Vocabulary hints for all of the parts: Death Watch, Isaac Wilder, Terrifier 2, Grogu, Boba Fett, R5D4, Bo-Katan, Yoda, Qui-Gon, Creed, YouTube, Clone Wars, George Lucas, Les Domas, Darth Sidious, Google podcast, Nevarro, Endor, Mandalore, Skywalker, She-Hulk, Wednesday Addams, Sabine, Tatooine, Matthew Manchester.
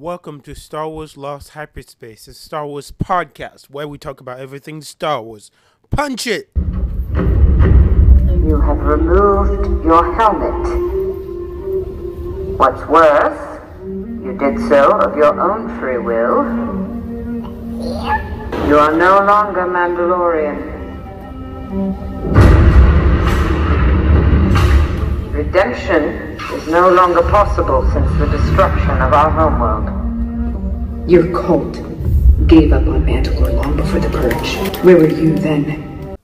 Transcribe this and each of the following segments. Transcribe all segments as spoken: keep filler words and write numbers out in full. Welcome to Star Wars Lost Hyperspace, a Star Wars podcast where we talk about everything Star Wars. Punch it! You have removed your helmet. What's worse, you did so of your own free will. You are no longer Mandalorian. Redemption is no longer possible since the destruction of our homeworld. Your cult gave up on Mandalore long before the purge. Where were you then?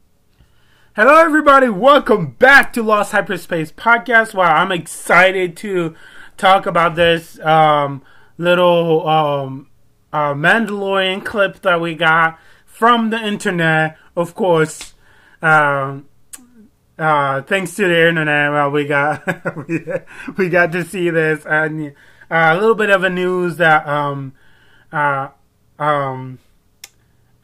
Hello everybody, welcome back to Lost Hyperspace Podcast. Wow, I'm excited to talk about this um, little um, uh, Mandalorian clip that we got from the internet. Of course, um... Uh, thanks to the internet, well, we got we, we got to see this, and uh, a little bit of a news that um, uh, um,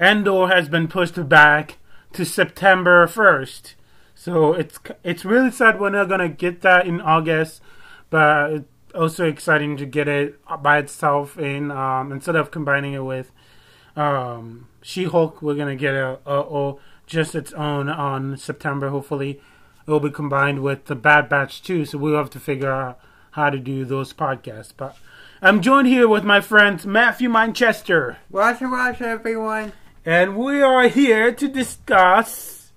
Endor has been pushed back to September first. So it's it's really sad we're not gonna get that in August, but it's also exciting to get it by itself in um, instead of combining it with um, She-Hulk. We're gonna get a uh-oh. just its own on September. Hopefully it will be combined with the Bad Batch too, so we'll have to figure out how to do those podcasts. But I'm joined here with my friend Matthew Manchester. Watch and watch, everyone. And we are here to discuss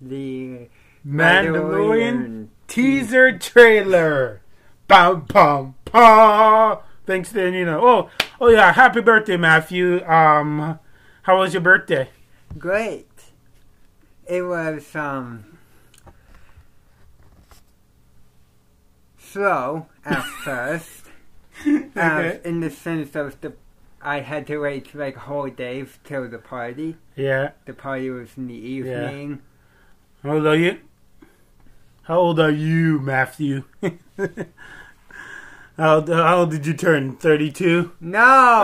the Mandalorian, Mandalorian teaser trailer. Bum, bum, bum. Thanks to Nina. Oh, oh yeah, happy birthday, Matthew. Um, how was your birthday? Great. It was um slow at first, um, okay. in the sense of the I had to wait like whole days till the party. Yeah. The party was in the evening. Yeah. How old are you? How old are you, Matthew? How, how old did you turn? thirty-two? No!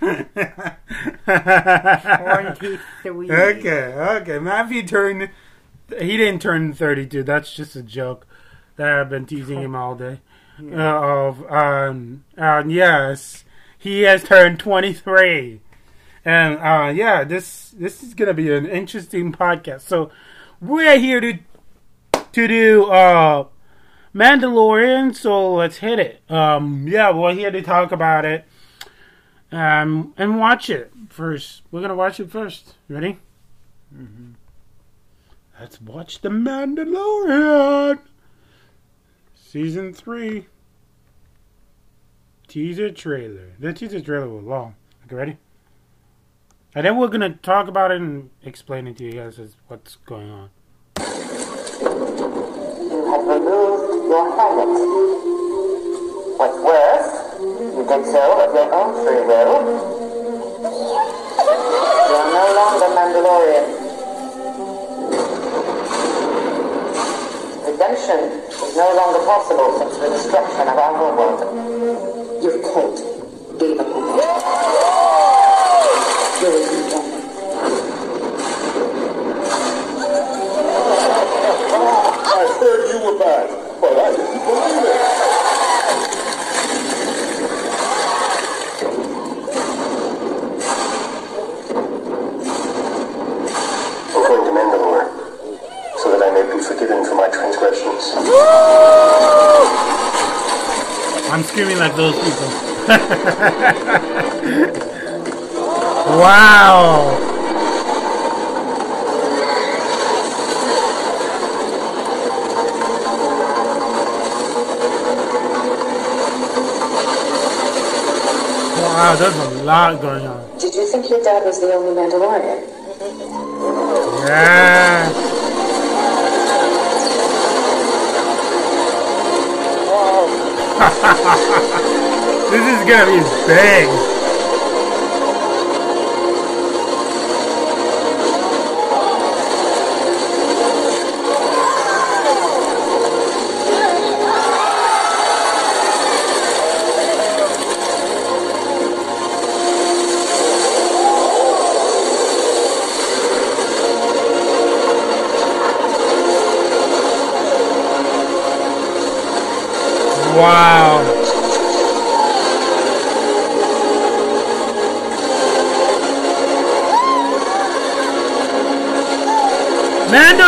twenty-three. Okay, okay. Matthew turned... He didn't turn thirty-two. That's just a joke that I've been teasing him all day. Yeah. Uh, of, um, um, yes, he has turned twenty-three. And, uh, yeah, this this is going to be an interesting podcast. So, we're here to, to do... Uh, Mandalorian, so let's hit it. Um, yeah, we're here to talk about it. Um, and watch it first. We're gonna watch it first. Ready? Mm-hmm. Let's watch The Mandalorian! Season three. Teaser trailer. The teaser trailer was long. Okay, ready? And then we're gonna talk about it and explain it to you guys as what's going on. Your helmet. What's worse, you did so of your own free will. You are no longer Mandalorian. Redemption is no longer possible since the destruction of our homeworld. Your cult gave up on you. You're a good one. I heard you were back. But I didn't believe it. According to Mandalore, so that I may be forgiven for my transgressions. I'm screaming like those people. Wow. Wow, there's a lot going on. Did you think your dad was the only Mandalorian? Yeah. This is gonna be big. Wow.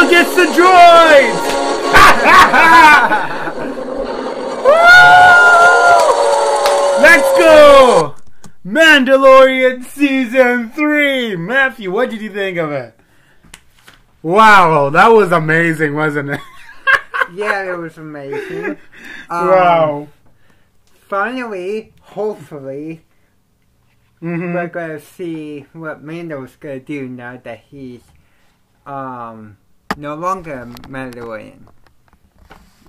He gets the droids! Woo! Let's go! Mandalorian Season three! Matthew, what did you think of it? Wow, that was amazing, wasn't it? Yeah, it was amazing. Um, wow. Finally, hopefully, mm-hmm. we're going to see what Mando's going to do now that he's um, no longer Mandalorian.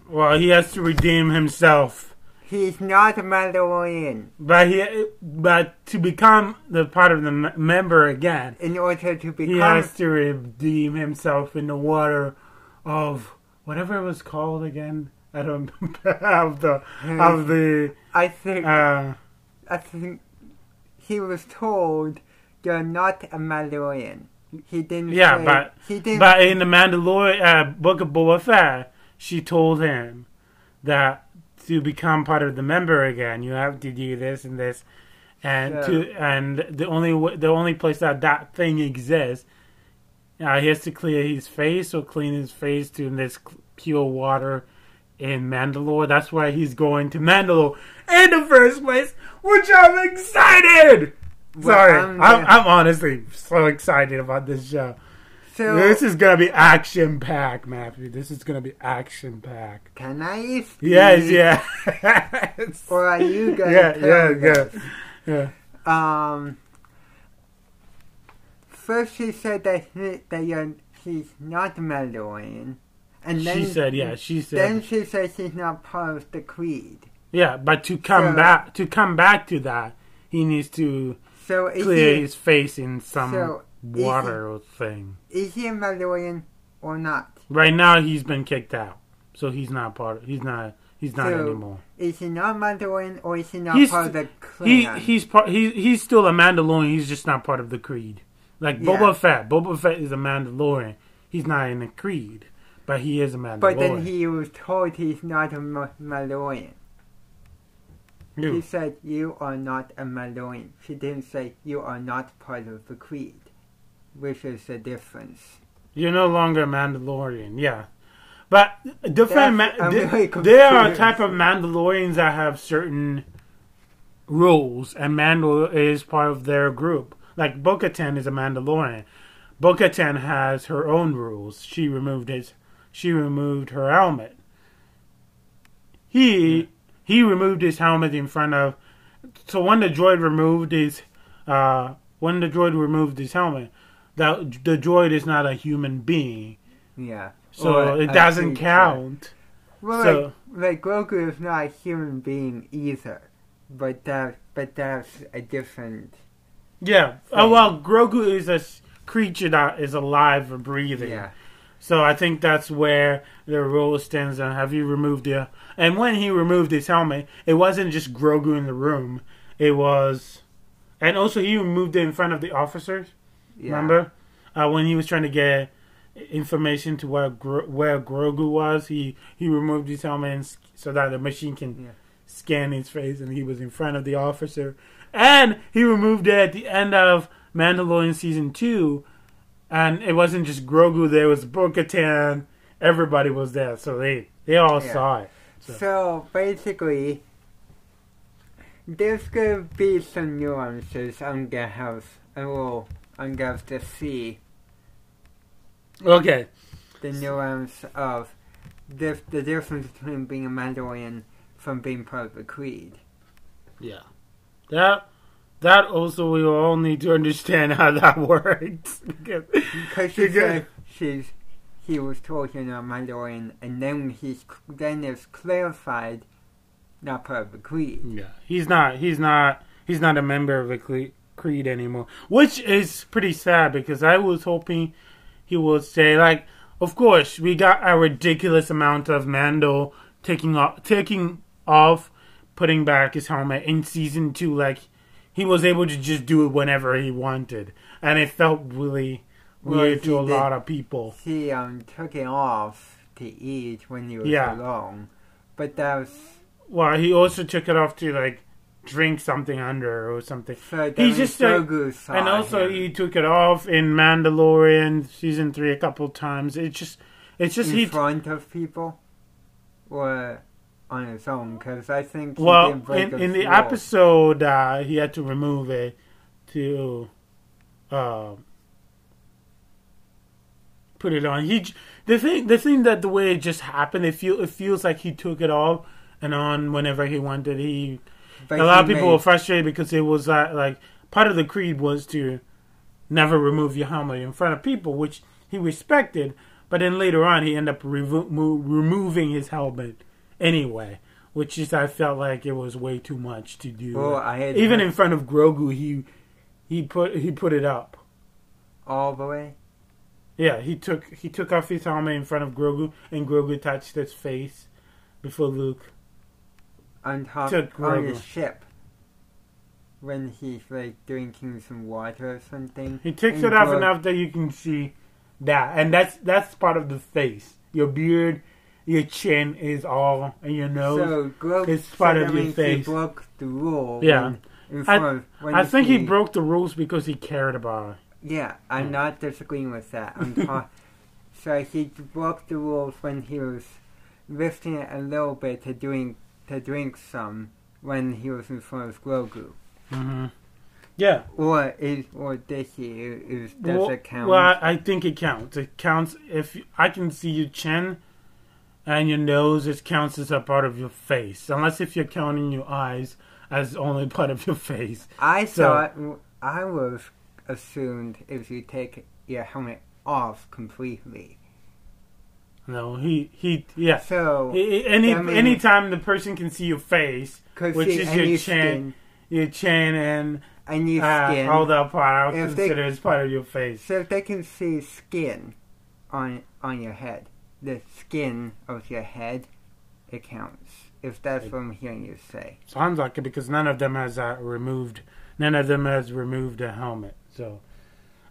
Well, he has to redeem himself. He's not a Mandalorian. But he, but to become the part of the member again, in order to become, he has to redeem himself in the water of whatever it was called again. I don't of the of the. I think. Uh, I think he was told you're not a Mandalorian. He didn't. Yeah, say, but he didn't. But in the Mandalorian uh, book of Boba Fett, she told him that to become part of the member again, you have to do this and this, and yeah. to and the only w- the only place that that thing exists, uh, he has to clear his face or clean his face to this pure water in Mandalore. That's why he's going to Mandalore in the first place, which I'm excited. Well, Sorry, I'm, I'm, I'm honestly so excited about this show. So, this is going to be action-packed, Matthew. This is going to be action-packed. Can I speak? Yes, yeah. Or are you going yeah, to Yeah, yeah, yeah. Um, first she said that, he, that you're, she's not Mandalorian. And then, she said, yeah, she said. Then she said she's not part of the Creed. Yeah, but to come so, back to come back to that, he needs to so clear he, his face in some... So, water is he, thing. Is he a Mandalorian or not? Right now, he's been kicked out, so he's not part. Of, he's not. He's not so, anymore. Is he not Mandalorian or is he not he's, part of the Klingon? He, he's part. He, he's still a Mandalorian. He's just not part of the Creed. Like yeah. Boba Fett. Boba Fett is a Mandalorian. He's not in the Creed, but he is a Mandalorian. But then he was told he's not a Ma- Mandalorian. You. She said, "You are not a Mandalorian." She didn't say, "You are not part of the Creed." Which is the difference? You're no longer Mandalorian, yeah. But different. Ma- really di- there are a type of Mandalorians that have certain rules, and Mandalore is part of their group. Like Bo-Katan is a Mandalorian. Bo-Katan has her own rules. She removed his. She removed her helmet. He yeah. he removed his helmet in front of. So when the droid removed his, uh, when the droid removed his helmet. That the droid is not a human being. Yeah. So or it doesn't count. Well, so, like, like Grogu is not a human being either. But that but that's a different Yeah. Oh, well, Grogu is a creature that is alive and breathing. Yeah. So I think that's where the rule stands on. Have you removed the... And when he removed his helmet, it wasn't just Grogu in the room. It was... And also he removed it in front of the officers. Yeah. Remember, uh, when he was trying to get information to where Gro- where Grogu was, he, he removed his helmet sc- so that the machine can yeah. scan his face, and he was in front of the officer. And he removed it at the end of Mandalorian Season two, and it wasn't just Grogu there, it was Bo-Katan. Everybody was there, so they, they all yeah. saw it. So, so basically... there's going to be some nuances I'm going to have. I will... I'm going to see okay. the nuance of the, the difference between being a Mandalorian from being part of the Creed. Yeah. That that also we will all need to understand how that works. Because, because she because, said she's, he was told you're not a Mandalorian, and then, he's, then it's clarified not part of the Creed. Yeah, he's not, he's not, he's not a member of the Creed. Creed anymore, which is pretty sad because I was hoping he would say, like, of course we got a ridiculous amount of Mando taking off, taking off, putting back his helmet in season two. Like he was able to just do it whenever he wanted, and it felt really well, weird to a lot of people. He um took it off to eat when he was yeah. alone, but that was well. He also took it off to like drink something under or something. So he's just so like, good, and also him. He took it off in Mandalorian season three a couple times. It's just, it's just in he front of people or on his own, because I think he well didn't break in, in the episode uh, he had to remove it to uh, put it on. He the thing the thing that the way it just happened, it feel it feels like he took it all and on whenever he wanted. He. But a lot of people made, were frustrated because it was uh, like part of the creed was to never remove your helmet in front of people, which he respected. But then later on, he ended up remo- removing his helmet anyway, which is I felt like it was way too much to do. Well, I had even in front of Grogu, he he put he put it up all the way. Yeah, he took he took off his helmet in front of Grogu, and Grogu touched his face before Luke. On top of his ship when he's like drinking some water or something. He takes it off enough that you can see that, and that's that's part of the face. Your beard, your chin is all, and your nose. So Grogu, it's part of your face. He broke the rule. Yeah, when, I, of, I think he broke the rules because he cared about it. Yeah, I'm mm. not disagreeing with that. I'm ta- so he broke the rules when he was lifting it a little bit to doing. To drink some when he was in front of Grogu. Mm-hmm. Yeah. Or is or did he? Is, does well, it count? Well, I, I think it counts. It counts if you, I can see your chin and your nose. It counts as a part of your face, unless if you're counting your eyes as only part of your face. I so, thought I was assumed if you take your helmet off completely. No, he, he, yeah. So, he, any I mean, anytime the person can see your face, which see, is your your chin, your chin and, and your uh, skin, all that part, I would consider as part of your face. So if they can see skin on on your head, the skin of your head, it counts. If that's it, what I'm hearing you say. Sounds like it because none of them has uh, removed, none of them has removed a helmet. So,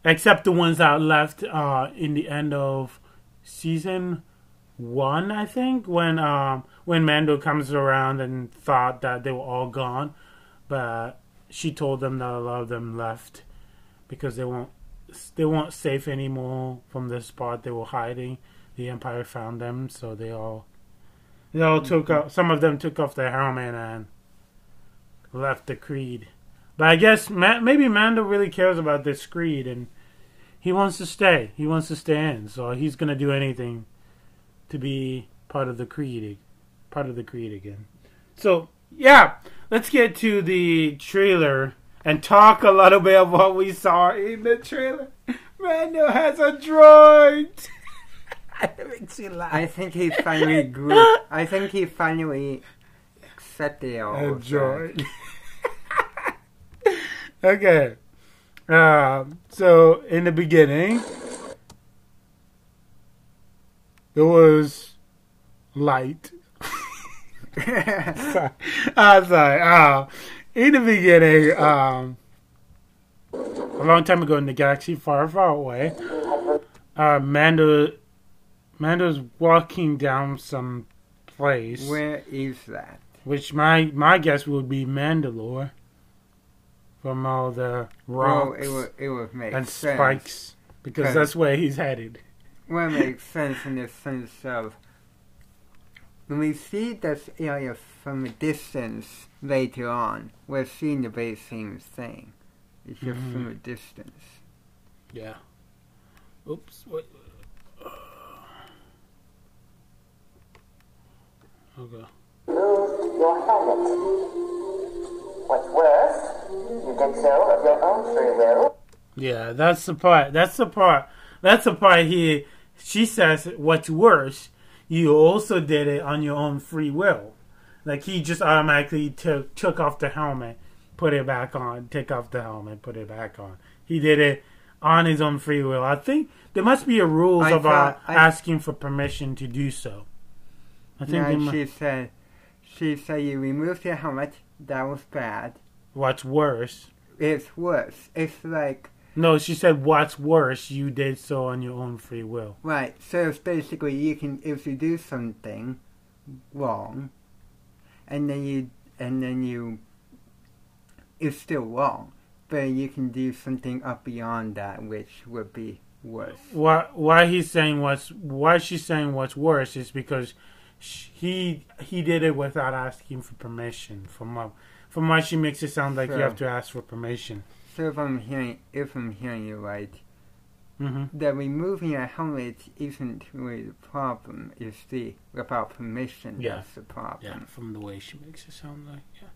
except the ones that are left uh, in the end of. Season one, I think, when um when Mando comes around and thought that they were all gone, but she told them that a lot of them left because they weren't they weren't safe anymore from the spot they were hiding. The Empire found them, so they all they all mm-hmm. took off. Some of them took off their helmet and left the Creed. But I guess Ma- maybe Mando really cares about this Creed and. He wants to stay. He wants to stay in. So he's gonna do anything to be part of the creed, part of the creed again. So yeah, let's get to the trailer and talk a little bit of what we saw in the trailer. Mando has a droid. It makes me laugh. I think he finally grew. I think he finally accepted all a droid. Okay. Uh, so, in the beginning, there was light. sorry. Uh, sorry. Uh, in the beginning, um, a long time ago in the galaxy far, far away, uh, Mando, Mando's walking down some place. Where is that? Which my, my guess would be Mandalore. From all the rocks well, it would, it would make and sense spikes, because that's where he's headed. Well, it makes sense in the sense of when we see this area from a distance later on, we're seeing the very same thing. It's just mm-hmm. from a distance. Yeah. Oops. What? Okay. Lose your helmet. What's worse? You did so of your own free will. Yeah, that's the part. That's the part. That's the part here. She says, what's worse, you also did it on your own free will. Like, he just automatically t- took off the helmet, put it back on, take off the helmet, put it back on. He did it on his own free will. I think there must be a rules I about thought, I, asking for permission to do so. I think no, she must... said, she said, you removed your helmet. That was bad. What's worse? It's worse. It's like... No, she said, what's worse, you did so on your own free will. Right, so it's basically, you can, if you do something wrong, and then you, and then you is still wrong, but you can do something up beyond that, which would be worse. Why? Why he's saying what's? Why she's saying what's worse is because she, he he did it without asking for permission. From what, from what she makes it sound like, so, you have to ask for permission. So if I'm hearing, if I'm hearing you right, mm-hmm. that removing a helmet isn't really the problem. It's the without permission yeah. that's the problem. Yeah, from the way she makes it sound like, yeah.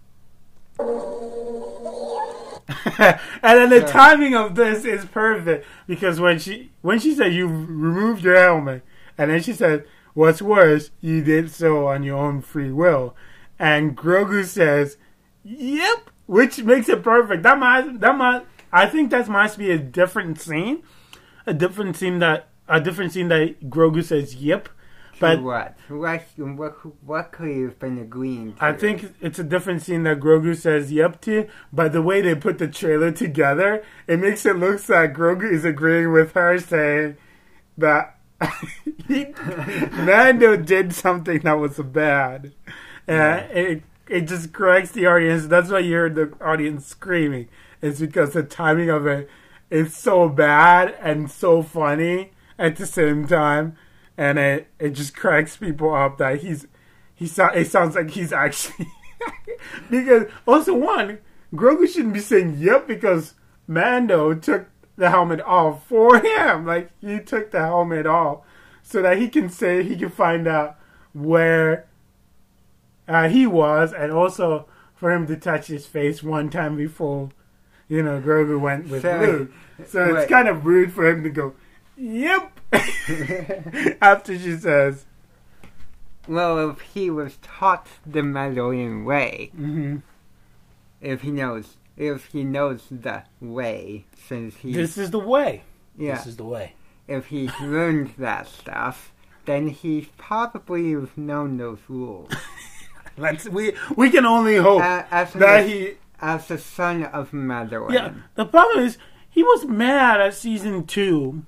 And then the so, timing of this is perfect, because when she when she said you removed your helmet, and then she said, what's worse, you did so on your own free will, and Grogu says, yep, which makes it perfect. That might that might I think that must be a different scene, a different scene that a different scene that Grogu says yep. But what? What, what, what could you have been agreeing to? I think it's a different scene that Grogu says yep to, but the way they put the trailer together, it makes it look like Grogu is agreeing with her, saying that he, Mando did something that was bad. Yeah. And it, it just corrects the audience. That's why you heard the audience screaming. It's because the timing of it is so bad and so funny at the same time. And it, it just cracks people up that he's, he so, it sounds like he's actually, because also one, Grogu shouldn't be saying yep, because Mando took the helmet off for him. Like, he took the helmet off so that he can say, he can find out where uh, he was, and also for him to touch his face one time before, you know, Grogu went with so, Luke. So right. It's kind of rude for him to go, yep. After she says, well, if he was taught the Mandalorian way, mm-hmm. if he knows if he knows the way, since he this is the way yeah, this is the way if he's learned that stuff, then he probably would have known those rules. Let's, we we can only hope uh, as that the, he as the son of Mandalorian. Yeah, the problem is he was mad at season two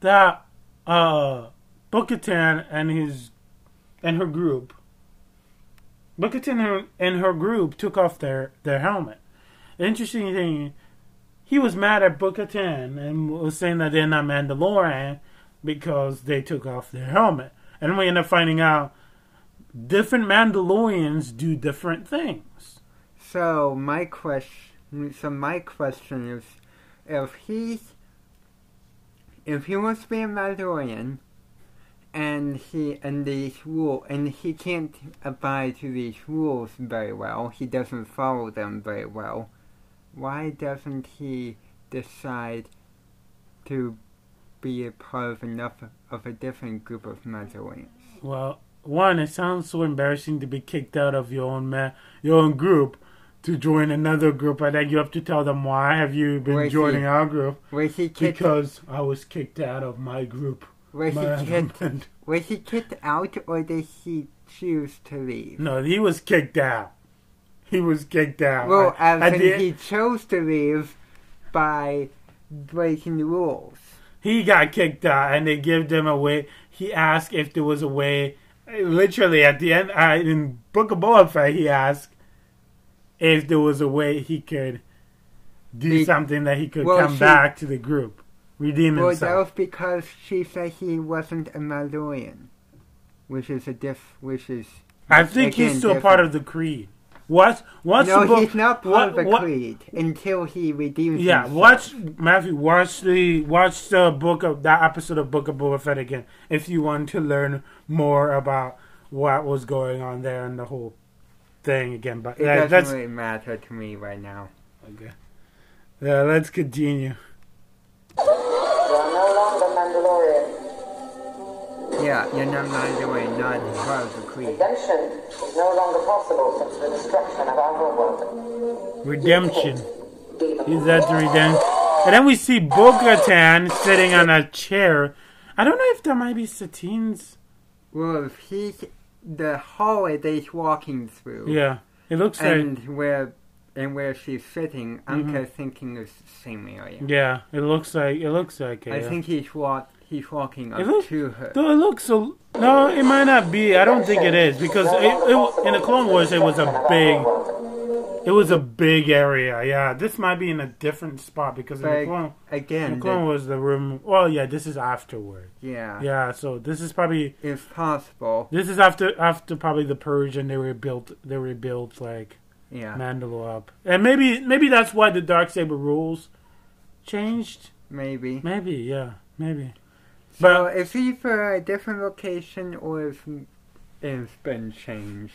that uh, Bo-Katan and his and her group, Bo-Katan and her group took off their, their helmet. The interesting thing, he was mad at Bo-Katan and was saying that they're not Mandalorian because they took off their helmet. And we end up finding out different Mandalorians do different things. So my question, so my question is, if he's If he wants to be a Mandalorian, and he and these rule and he can't abide to these rules very well, he doesn't follow them very well, why doesn't he decide to be a part of enough of a different group of Mandalorians? Well, one, it sounds so embarrassing to be kicked out of your own ma- your own group to join another group. I think you have to tell them, why have you been was joining he, our group? Was he kicked, because I was kicked out of my group. Was, my he kicked, was he kicked out, or did he choose to leave? No, he was kicked out. He was kicked out. Well, I, as I did, he chose to leave by breaking the rules. He got kicked out, and they gave them a way. He asked if there was a way. Literally, at the end, uh, in Book of Boba Fett, he asked if there was a way he could do Be- something that he could well, come she, back to the group, redeem well, himself. Well, that was because she said he wasn't a Mandalorian, which is a diff. Which is I think again, he's still different. Part of the Creed. What? What's no, the, he's not part what, of the what, Creed until he redeems. Yeah, himself. watch Matthew. Watch the watch the book of that episode of Book of Boba Fett again if you want to learn more about what was going on there and the whole thing again, but it yeah, doesn't really matter to me right now. Okay. Yeah, let's continue. You're no longer Mandalorian. Yeah, you're not Mandalorian, not part of the Creed. Redemption is no longer possible since the destruction of our homeworld. Redemption. Is that the redemption? And then we see Bo-Katan sitting on a chair. I don't know if that might be Satine's. Well, if he's the hallway that he's walking through. Yeah, it looks and like... And where, and where she's sitting, I'm mm-hmm. kind of thinking it's the same area. Yeah, it looks like it. Looks like it I yeah. think he's, walk, he's walking up it looks, to her. Though it looks... So, no, it might not be. I don't think it is. Because it, it, in the Clone Wars, it was a big... It was a big area, yeah. This might be in a different spot because in the Clone, again, the Clone was the room. Well, yeah, this is afterward. Yeah, yeah. So this is probably, if possible, this is after after probably the purge, and they rebuilt. They rebuilt like yeah. Mandalore up, and maybe maybe that's why the Darksaber rules changed. Maybe, maybe, yeah, maybe. So but it's either a different location or it's, it's been changed.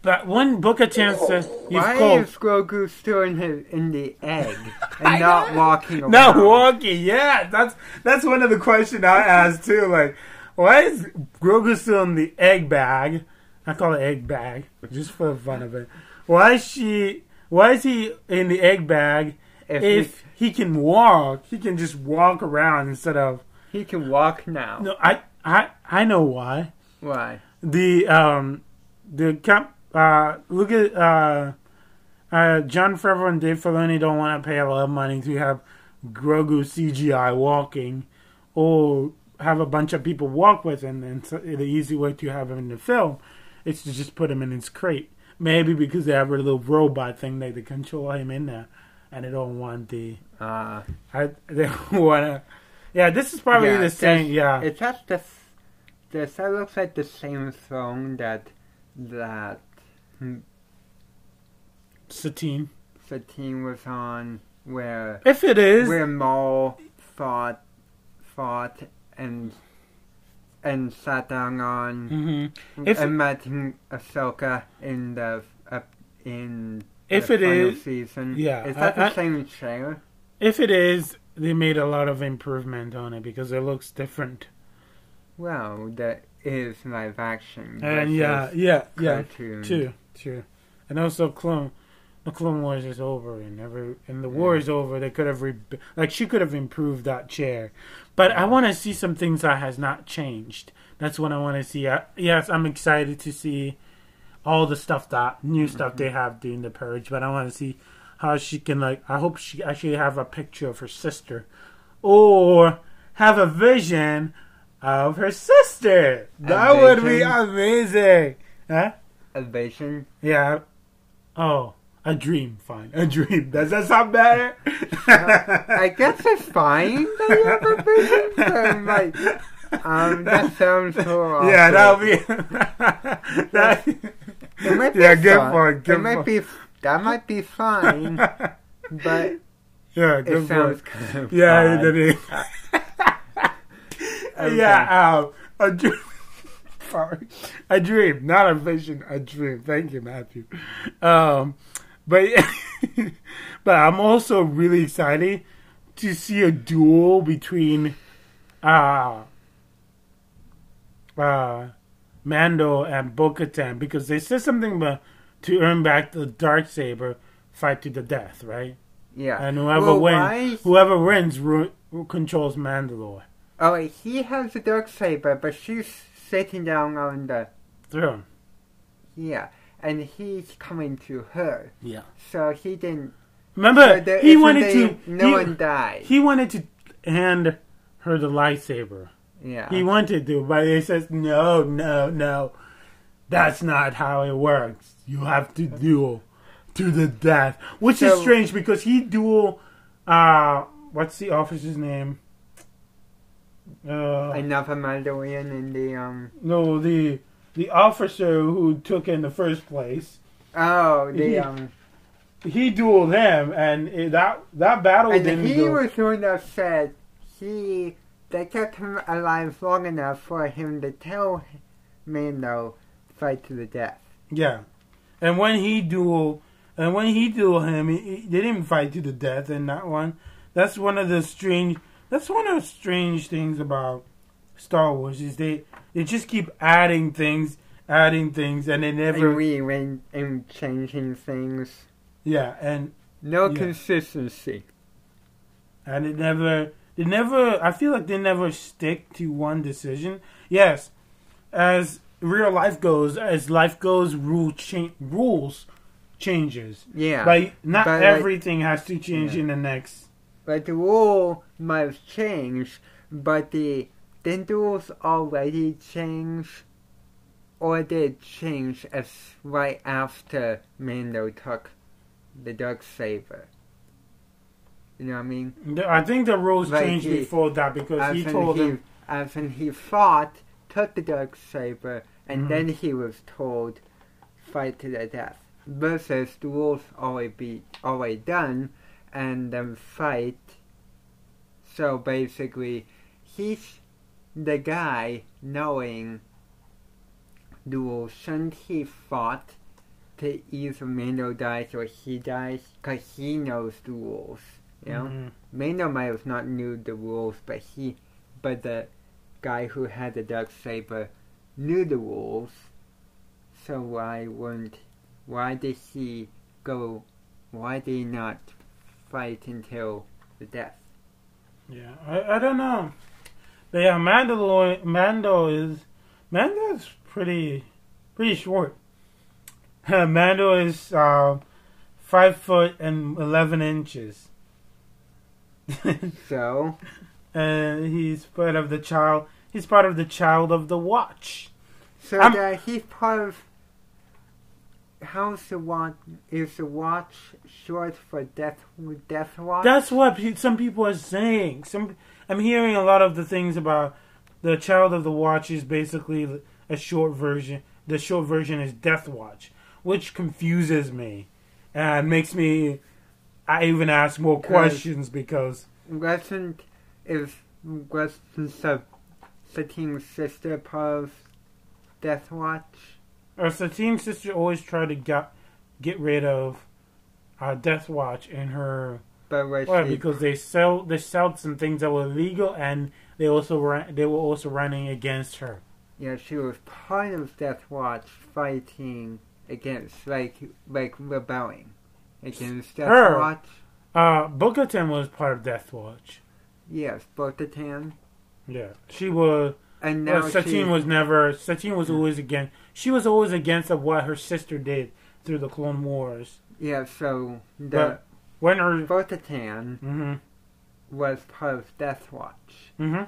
But when Bo-Katan says, "Why called, is Grogu still in his, in the egg and not walking around?" Not walking, yeah. That's that's one of the questions I asked too. Like, why is Grogu still in the egg bag? I call it egg bag just for the fun of it. Why is she? Why is he in the egg bag if, if he, he can walk? He can just walk around instead of he can walk now. No, I I I know why. Why the um the cap. Uh, look at uh, uh, John Favreau and Dave Filoni don't want to pay a lot of money to have Grogu C G I walking or have a bunch of people walk with him. And so the easy way to have him in the film is to just put him in his crate. Maybe because they have a little robot thing that they control him in there, and they don't want the. Uh, I, they want to. Yeah, this is probably yeah, the same. Yeah, it's just the. This looks like the same song that that. Satine. Satine was on where if it is where Maul fought, fought and and sat down on mm-hmm. if and met Ahsoka in the uh, in if the it final is, season. Yeah, is that I, the I, same trailer? If it is, they made a lot of improvement on it because it looks different. Well, that is live action and yeah, yeah, cartoon. Yeah, too. Sure. And also Clone the Clone Wars is over and every and the war is over. They could have re- like she could have improved that chair. But I want to see some things that has not changed. That's what I want to see. I, yes, I'm excited to see all the stuff that new stuff mm-hmm. they have during the purge, but I want to see how she can like I hope she actually have a picture of her sister or have a vision of her sister. That would be amazing. Huh? A vision? Yeah. Oh, a dream. Fine. A dream. Does that sound better? uh, I guess it's fine that you have a vision. So like, um, that sounds so awesome. Yeah, that'll be... that, it might be yeah, good for it. It might be, that might be fine, but yeah, good it sounds it. Kind of yeah, it okay. Yeah, um, a dream... A dream, not a vision, a dream. Thank you, Matthew. Um, but but I'm also really excited to see a duel between uh, uh, Mando and Bo-Katan because they said something about to earn back the Darksaber, fight to the death, right? Yeah. And whoever well, wins, whoever wins ru- controls Mandalore. Oh, he has the Darksaber, but she's sitting down on the throne. Yeah, and he's coming to her. Yeah. So he didn't. Remember, so there, he wanted to. No he, one died. He wanted to hand her the lightsaber. Yeah. He wanted to, but he says, no, no, no. That's not how it works. You have to duel to the death. Which so, is strange because he duel. Uh, what's the officer's name? Uh, Another Mandalorian in the um. No, the the officer who took in the first place. Oh, the he, um. He dueled him, and that that battle. And didn't he go. Was the one that said he they kept him alive long enough for him to tell Mando fight to the death. Yeah, and when he duel, and when he dueled him, he, he, they didn't fight to the death in that one. That's one of the strange. That's one of the strange things about Star Wars is they, they just keep adding things, adding things, and they never... And rearranging and changing things. Yeah, and... No yeah. consistency. And it never... They never... I feel like they never stick to one decision. Yes, as real life goes, as life goes, rule cha- rules changes. Yeah. Like, not but everything like, has to change yeah. in the next... But the rule might have changed, but the didn't the rules already change, or did it change as right after Mando took the Darksaber. You know what I mean? I think the rules like changed he, before that because he told him... As in he fought, took the Darksaber, and mm-hmm. then he was told, fight to the death. Versus the rules always be always done, and then fight. So basically, he's the guy knowing the rules, shouldn't he fought to either Mando dies or he dies, because he knows the rules, you know? Mm-hmm. Mando might have not knew the rules, but he, but the guy who had the Darksaber knew the rules, so why wouldn't, why did he go, why did he not fight until the death? Yeah, I, I don't know. But yeah, Mandalor- Mando is, Mando is pretty, pretty short. Mando is uh, five foot and eleven inches. So, and he's part of the child. He's part of the child of the Watch. So that he's part of. How's the Watch? Is the Watch short for Death? Death Watch. That's what pe- some people are saying. Some I'm hearing a lot of the things about the child of the Watch is basically a short version. The short version is Death Watch, which confuses me and makes me. I even ask more questions because. Wasn't is was Satine's sister part of Death Watch? Or Satine's sister always tried to get get rid of uh, Death Watch in her. But well, because they sell they sold some things that were illegal, and they also ran, they were also running against her. Yeah, she was part of Death Watch fighting against, like, like rebelling against Death her, Watch. Uh, Bo-Katan was part of Death Watch. Yes, Bo-Katan. Yeah, she was. And now well, Satine she, was never. Satine was yeah. always against. She was always against of what her sister did through the Clone Wars. Yeah, so the but when her Bo-Katan mm-hmm. was part of Death Watch, mm-hmm.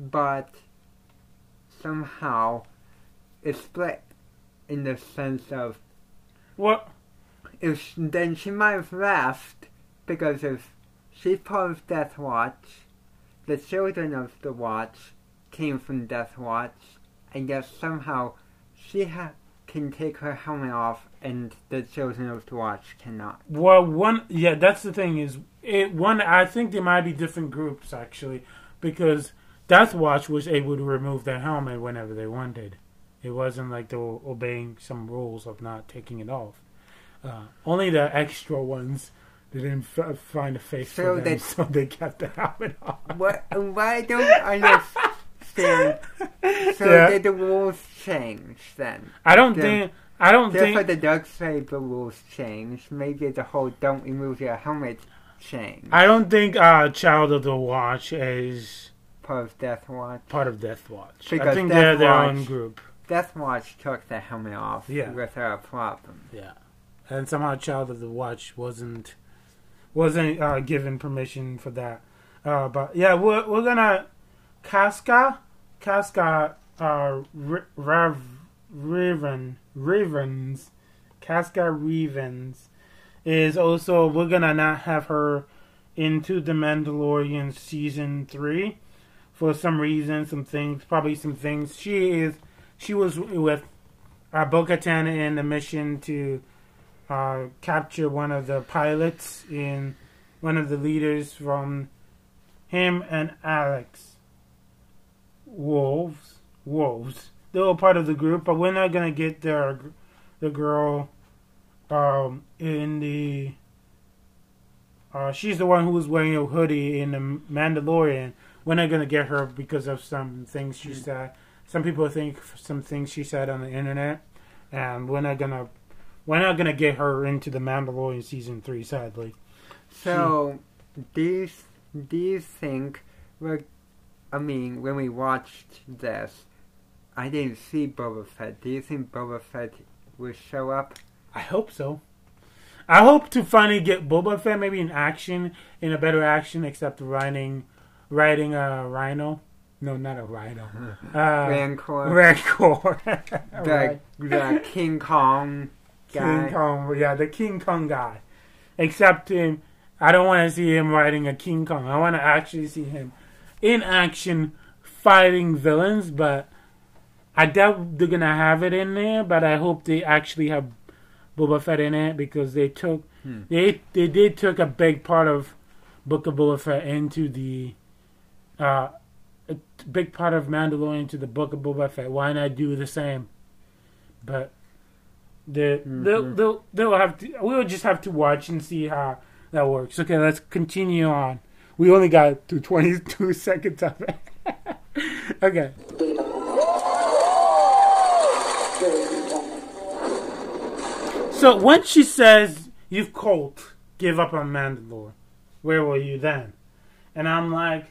but. Somehow, it's split in the sense of what? If she, then she might have left because if she's part of Death Watch, the children of the Watch came from Death Watch, and yet somehow she ha- can take her helmet off, and the children of the Watch cannot. Well, one yeah, that's the thing is it one. I think there might be different groups actually because. Death Watch was able to remove their helmet whenever they wanted. It wasn't like they were obeying some rules of not taking it off. Uh, only the extra ones they didn't f- find a face so for them, that, so they kept the helmet off. What, why don't I understand? So yeah. Did the rules change then? I don't the, think. I don't think. Just like the Darksaber rules changed, maybe the whole "don't remove your helmet" changed. I don't think uh, Child of the Watch is. Part of Death Watch. Part of Death Watch. Because I think Death they're their Watch, own group. Death Watch took the helmet off yeah. without a problem. Yeah. And somehow Child of the Watch wasn't wasn't uh, given permission for that. Uh, but yeah, we're, we're gonna Casca Casca uh, Rav Raven Ravens Casca Ravens is also we're gonna not have her into the Mandalorian season three. For some reason, some things, probably some things. She is, she was with uh, Bo-Katan in the mission to uh, capture one of the pilots in one of the leaders from him and Alex. Wolves, wolves. They were part of the group, but we're not gonna get their the girl um, in the. Uh, she's the one who was wearing a hoodie in the Mandalorian. We're not going to get her because of some things she said. Some people think some things she said on the internet. And we're not going to we're not going to get her into the Mandalorian season three, sadly. So, she, do, you, do you think, we're, I mean, when we watched this, I didn't see Boba Fett. Do you think Boba Fett will show up? I hope so. I hope to finally get Boba Fett maybe in action, in a better action, except riding... Riding a rhino? No, not a rhino. Uh, Rancor. Rancor. the, right. the King Kong guy. King Kong, yeah, the King Kong guy. except him. I don't want to see him riding a King Kong. I want to actually see him in action fighting villains, but I doubt they're going to have it in there, but I hope they actually have Boba Fett in it, because they took hmm. they they did took a big part of Book of Boba Fett into the uh, a big part of Mandalorian to the Book of Boba Fett. Why not do the same? But they mm-hmm. they'll, they'll they'll have to. We'll just have to watch and see how that works. Okay, let's continue on. We only got to twenty-two seconds of it. Okay. So when she says, you've cold, give up on Mandalore, where were you then? And I'm like,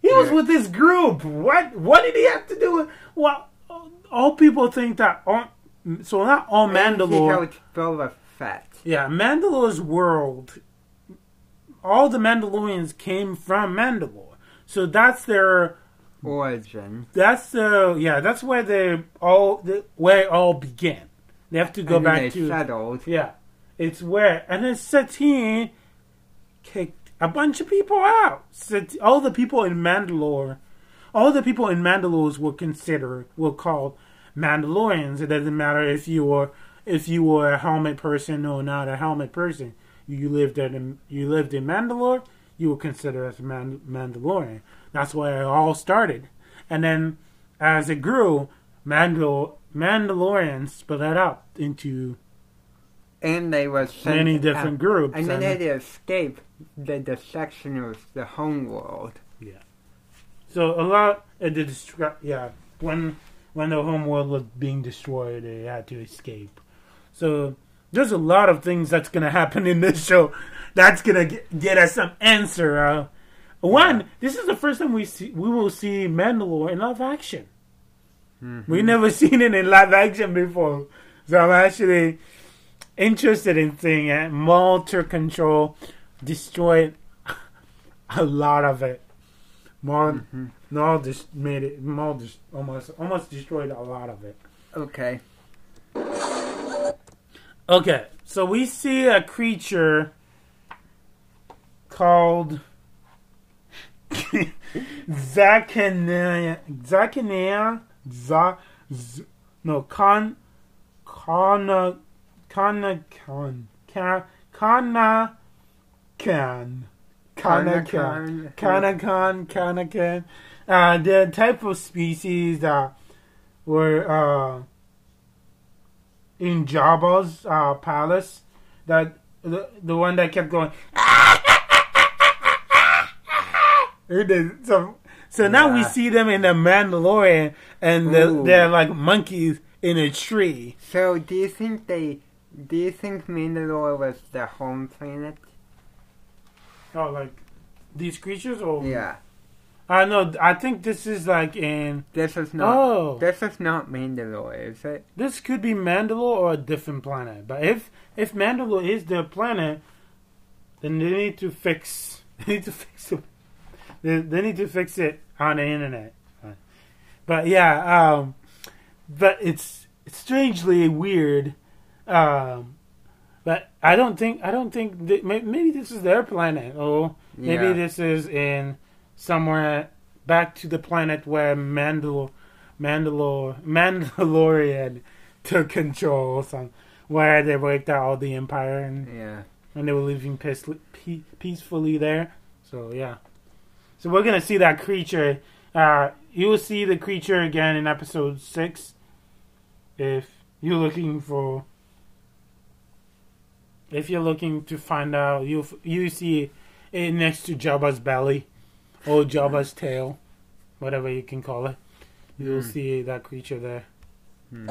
he was yeah. with this group. What What did he have to do with... Well, all people think that... All, so not all Mandalore... I think how it felt. Yeah, Mandalore's world... All the Mandalorians came from Mandalore. So that's their... Origin. That's the... Yeah, that's where they all... The, where it all began. They have to go and back to settled. Yeah, it's where, and then Satine kicked a bunch of people out. Sat, all the people in Mandalore, all the people in Mandalore were considered were called Mandalorians. It doesn't matter if you were if you were a helmet person or not a helmet person. You lived at you lived in Mandalore. You were considered as Man, Mandalorian. That's where it all started, and then as it grew, Mandalore. Mandalorians split up into and they were many different out. groups. And then and they escaped the destruction of the homeworld. Yeah. So a lot of the destru- yeah, when when the homeworld was being destroyed, they had to escape. So there's a lot of things that's gonna happen in this show. That's gonna get, get us some answer. Uh, one, this is the first time we see we will see Mandalore in live action. Mm-hmm. We've never seen it in live action before. So I'm actually interested in seeing it. Maul took control, destroyed a lot of it. Maul, mm-hmm. Maul just made it. Maul just almost, almost destroyed a lot of it. Okay. Okay. So we see a creature called... Zakanea... Zakanea... Za, z, no, con, kana, kana, can, can, kana, can, kana, can, kana, can, kana, can. Uh, the type of species that were uh, in Jabba's uh, palace, that the the one that kept going. It is some. So now yeah. we see them in the Mandalorian, and the, they're like monkeys in a tree. So do you think they, do you think Mandalore was their home planet? Oh, like these creatures, or yeah, I know. I think this is like in this is not. Oh, this is not Mandalore, is it? This could be Mandalore or a different planet. But if if Mandalore is their planet, then they need to fix. They need to fix it. They, they need to fix it on the internet, but yeah, um, but it's strangely weird. Um, but I don't think I don't think that, maybe this is their planet. Oh, maybe yeah. this is in somewhere back to the planet where Mandalore, Mandalore, Mandalorian took control. Some where they wiped out all the Empire and yeah, and they were living peace, peacefully there. So yeah. So we're going to see that creature. Uh, you will see the creature again in episode six. If you're looking for... If you're looking to find out, you you see it next to Jabba's belly. Or Jabba's tail. Whatever you can call it. You'll mm. see that creature there. Mm.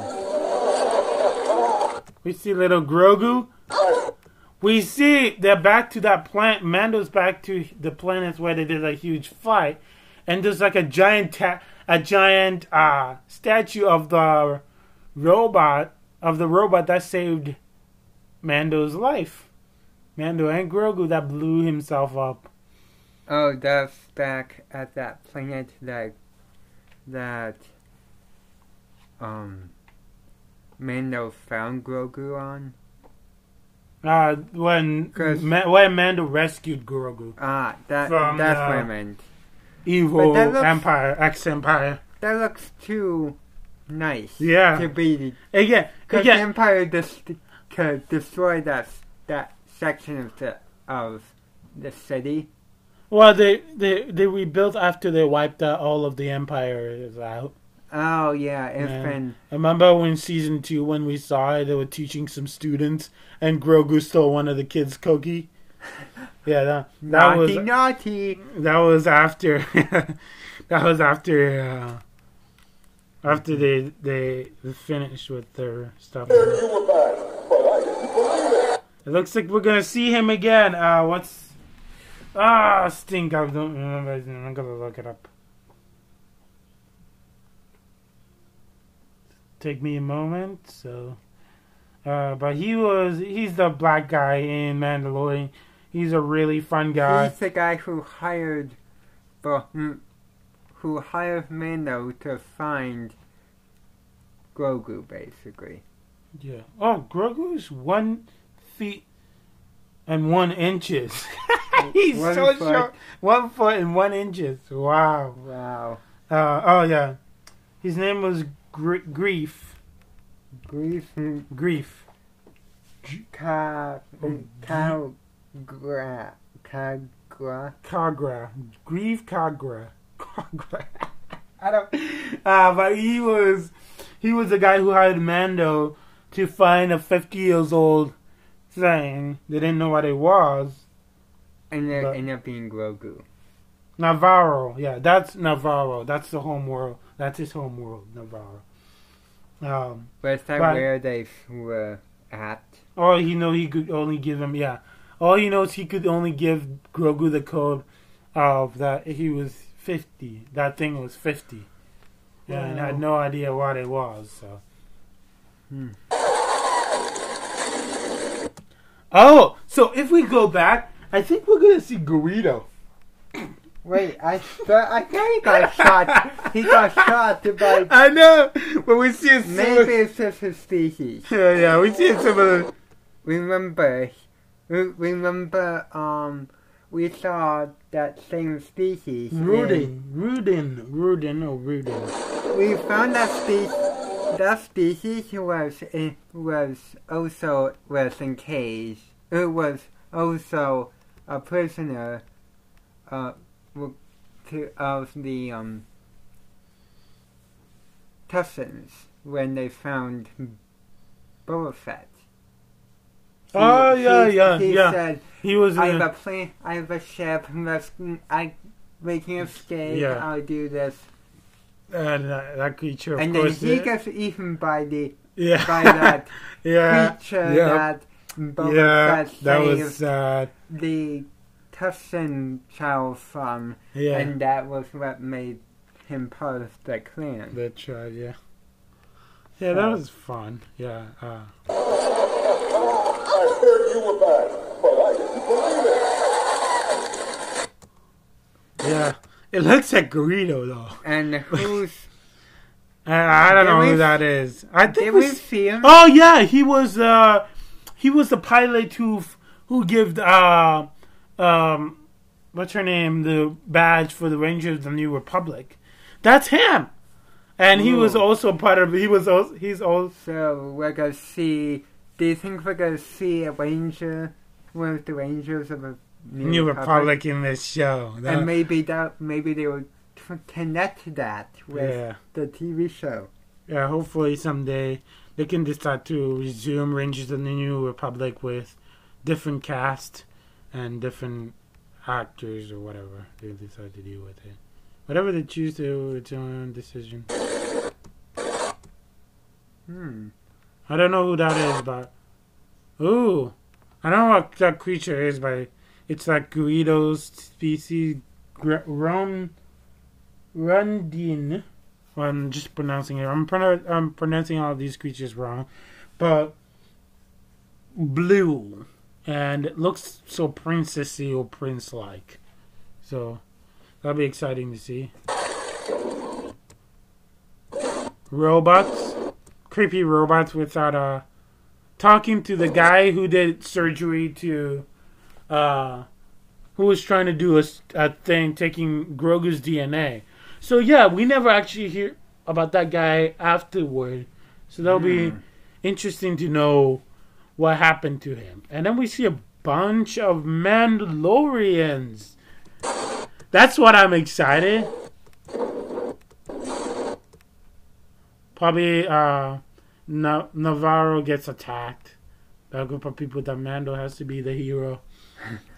We see little Grogu. We see they're back to that planet. Mando's back to the planets where they did a huge fight, and there's like a giant, ta- a giant uh, statue of the robot of the robot that saved Mando's life. Mando and Grogu that blew himself up. Oh, that's back at that planet that that um Mando found Grogu on. Uh, when Ma- when Mando rescued Grogu. Ah, that from, that's uh, what I meant. Evil that looks, Empire, ex-Empire. That looks too nice. Yeah. To be again, because the Empire just could destroy that that section of the of the city. Well, they they they rebuilt after they wiped out all of the Empire out. Oh, yeah, it's yeah. been... I remember when season two, when we saw it, they were teaching some students, and Grogu stole one of the kids' cookie. Yeah, that, that naughty, was... Naughty, naughty! That was after... that was after... Uh, after they they finished with their stuff. You were bad, but I didn't believe it. It looks like we're going to see him again. Uh, what's... Ah, stink, I don't remember. I'm going to look it up. Take me a moment. So, uh, but he was—he's the black guy in Mandalorian. He's a really fun guy. He's the guy who hired, the, who hired Mando to find Grogu, basically. Yeah. Oh, Grogu's one feet and one inches. He's one so foot. short. One foot and one inches. Wow. Wow. Uh, oh yeah. His name was. Gr- grief. Grief. Grief. Ka- Karga. Karga. Karga. Greef Karga. Karga. I don't... Uh, but he was... He was the guy who hired Mando to find a fifty years old thing. They didn't know what it was. And they ended up being Grogu. Nevarro. Yeah, that's Nevarro. That's the home world. That's his home world, Nevarro. Um, Was that but, where they were at? Oh, you know, he could only give him, yeah. All he knows, he could only give Grogu the code of that he was fifty. That thing was fifty. Yeah, oh. And I had no idea what it was, so. Hmm. Oh, so if we go back, I think we're going to see Greedo. Wait, I thought I thought he got shot. He got shot by. I know, but we see it. Maybe it's just his species. Yeah, yeah, we see some of the. Remember, remember, um, we saw that same species. Rundin, Rundin, Rundin, or Rundin. We found that species. That species was it was also was in cage. It was also a prisoner. Uh. To, of the um, Tussens when they found Boba Fett. He, oh yeah, he, yeah, he yeah. Said, he was. I have a plan. I have a ship. I making a escape. Yeah. I'll do this. And uh, that creature. Of and then he it. gets eaten by the yeah. by that yeah. creature yeah. that Boba yeah. Fett that saved. Was uh, the. Tussin child from, yeah. And that was what made him part of the clan. The tribe, yeah. Yeah, so. That was fun, yeah. Uh. I heard you were bad, but I didn't believe it. Yeah, it looks like Greedo, though. And who's... I, I don't know we, who that is. I think did we see him? Oh, yeah, he was, uh... He was the pilot who, who gave, uh... Um, what's her name? The badge for the Rangers of the New Republic. That's him, and Ooh. he was also part of. He was also. He's also. So we're gonna see. Do you think we're gonna see a Ranger, one of the Rangers of the New, New Republic? Republic in this show? That, and maybe that. Maybe they will t- connect that with yeah. the T V show. Yeah, hopefully someday they can decide to resume Rangers of the New Republic with different cast. And different actors or whatever they decide to deal with it. Whatever they choose to do, it's their own decision. Hmm. I don't know who that is, but... Ooh! I don't know what that creature is, but it's like Guido's species... Ron... Rundin. Well, I'm just pronouncing it. I'm, pronou- I'm pronouncing all these creatures wrong. But... Blue. And it looks so princessy or prince-like. So, that'll be exciting to see. Robots. Creepy robots without a talking to the guy who did surgery to, uh, who was trying to do a, a thing, taking Grogu's D N A. So yeah, we never actually hear about that guy afterward. So that'll mm. be interesting to know what happened to him. And then we see a bunch of Mandalorians. That's what I'm excited. Probably uh, Na- Nevarro gets attacked by a group of people that Mando has to be the hero.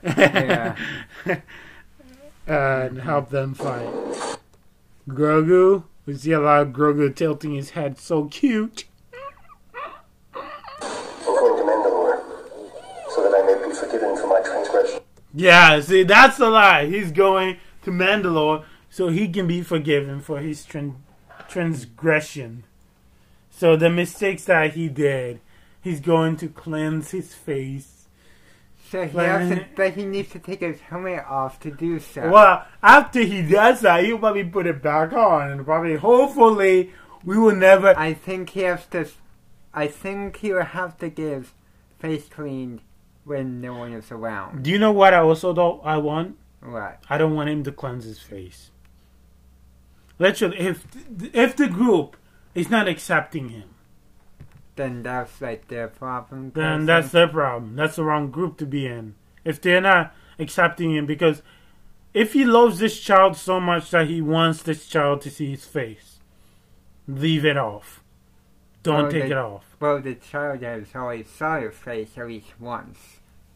Yeah. And help them fight. Grogu. We see a lot of Grogu tilting his head. So cute. Yeah, see, that's the lie. He's going to Mandalore so he can be forgiven for his trans- transgression. So the mistakes that he did, he's going to cleanse his face. So he has to, but he needs to take his helmet off to do so. Well, after he does that, he'll probably put it back on, and probably, hopefully, we will never... I think he has to... I think he will have to get his face cleaned when no one is around. Do you know what I also don't I want? What? I don't want him to cleanse his face. Literally, if if the group is not accepting him, then that's like their problem. Person. Then that's their problem. That's the wrong group to be in. If they're not accepting him, because if he loves this child so much that he wants this child to see his face, leave it off. Don't well, take the, it off. Well, the child has always saw your face at least once.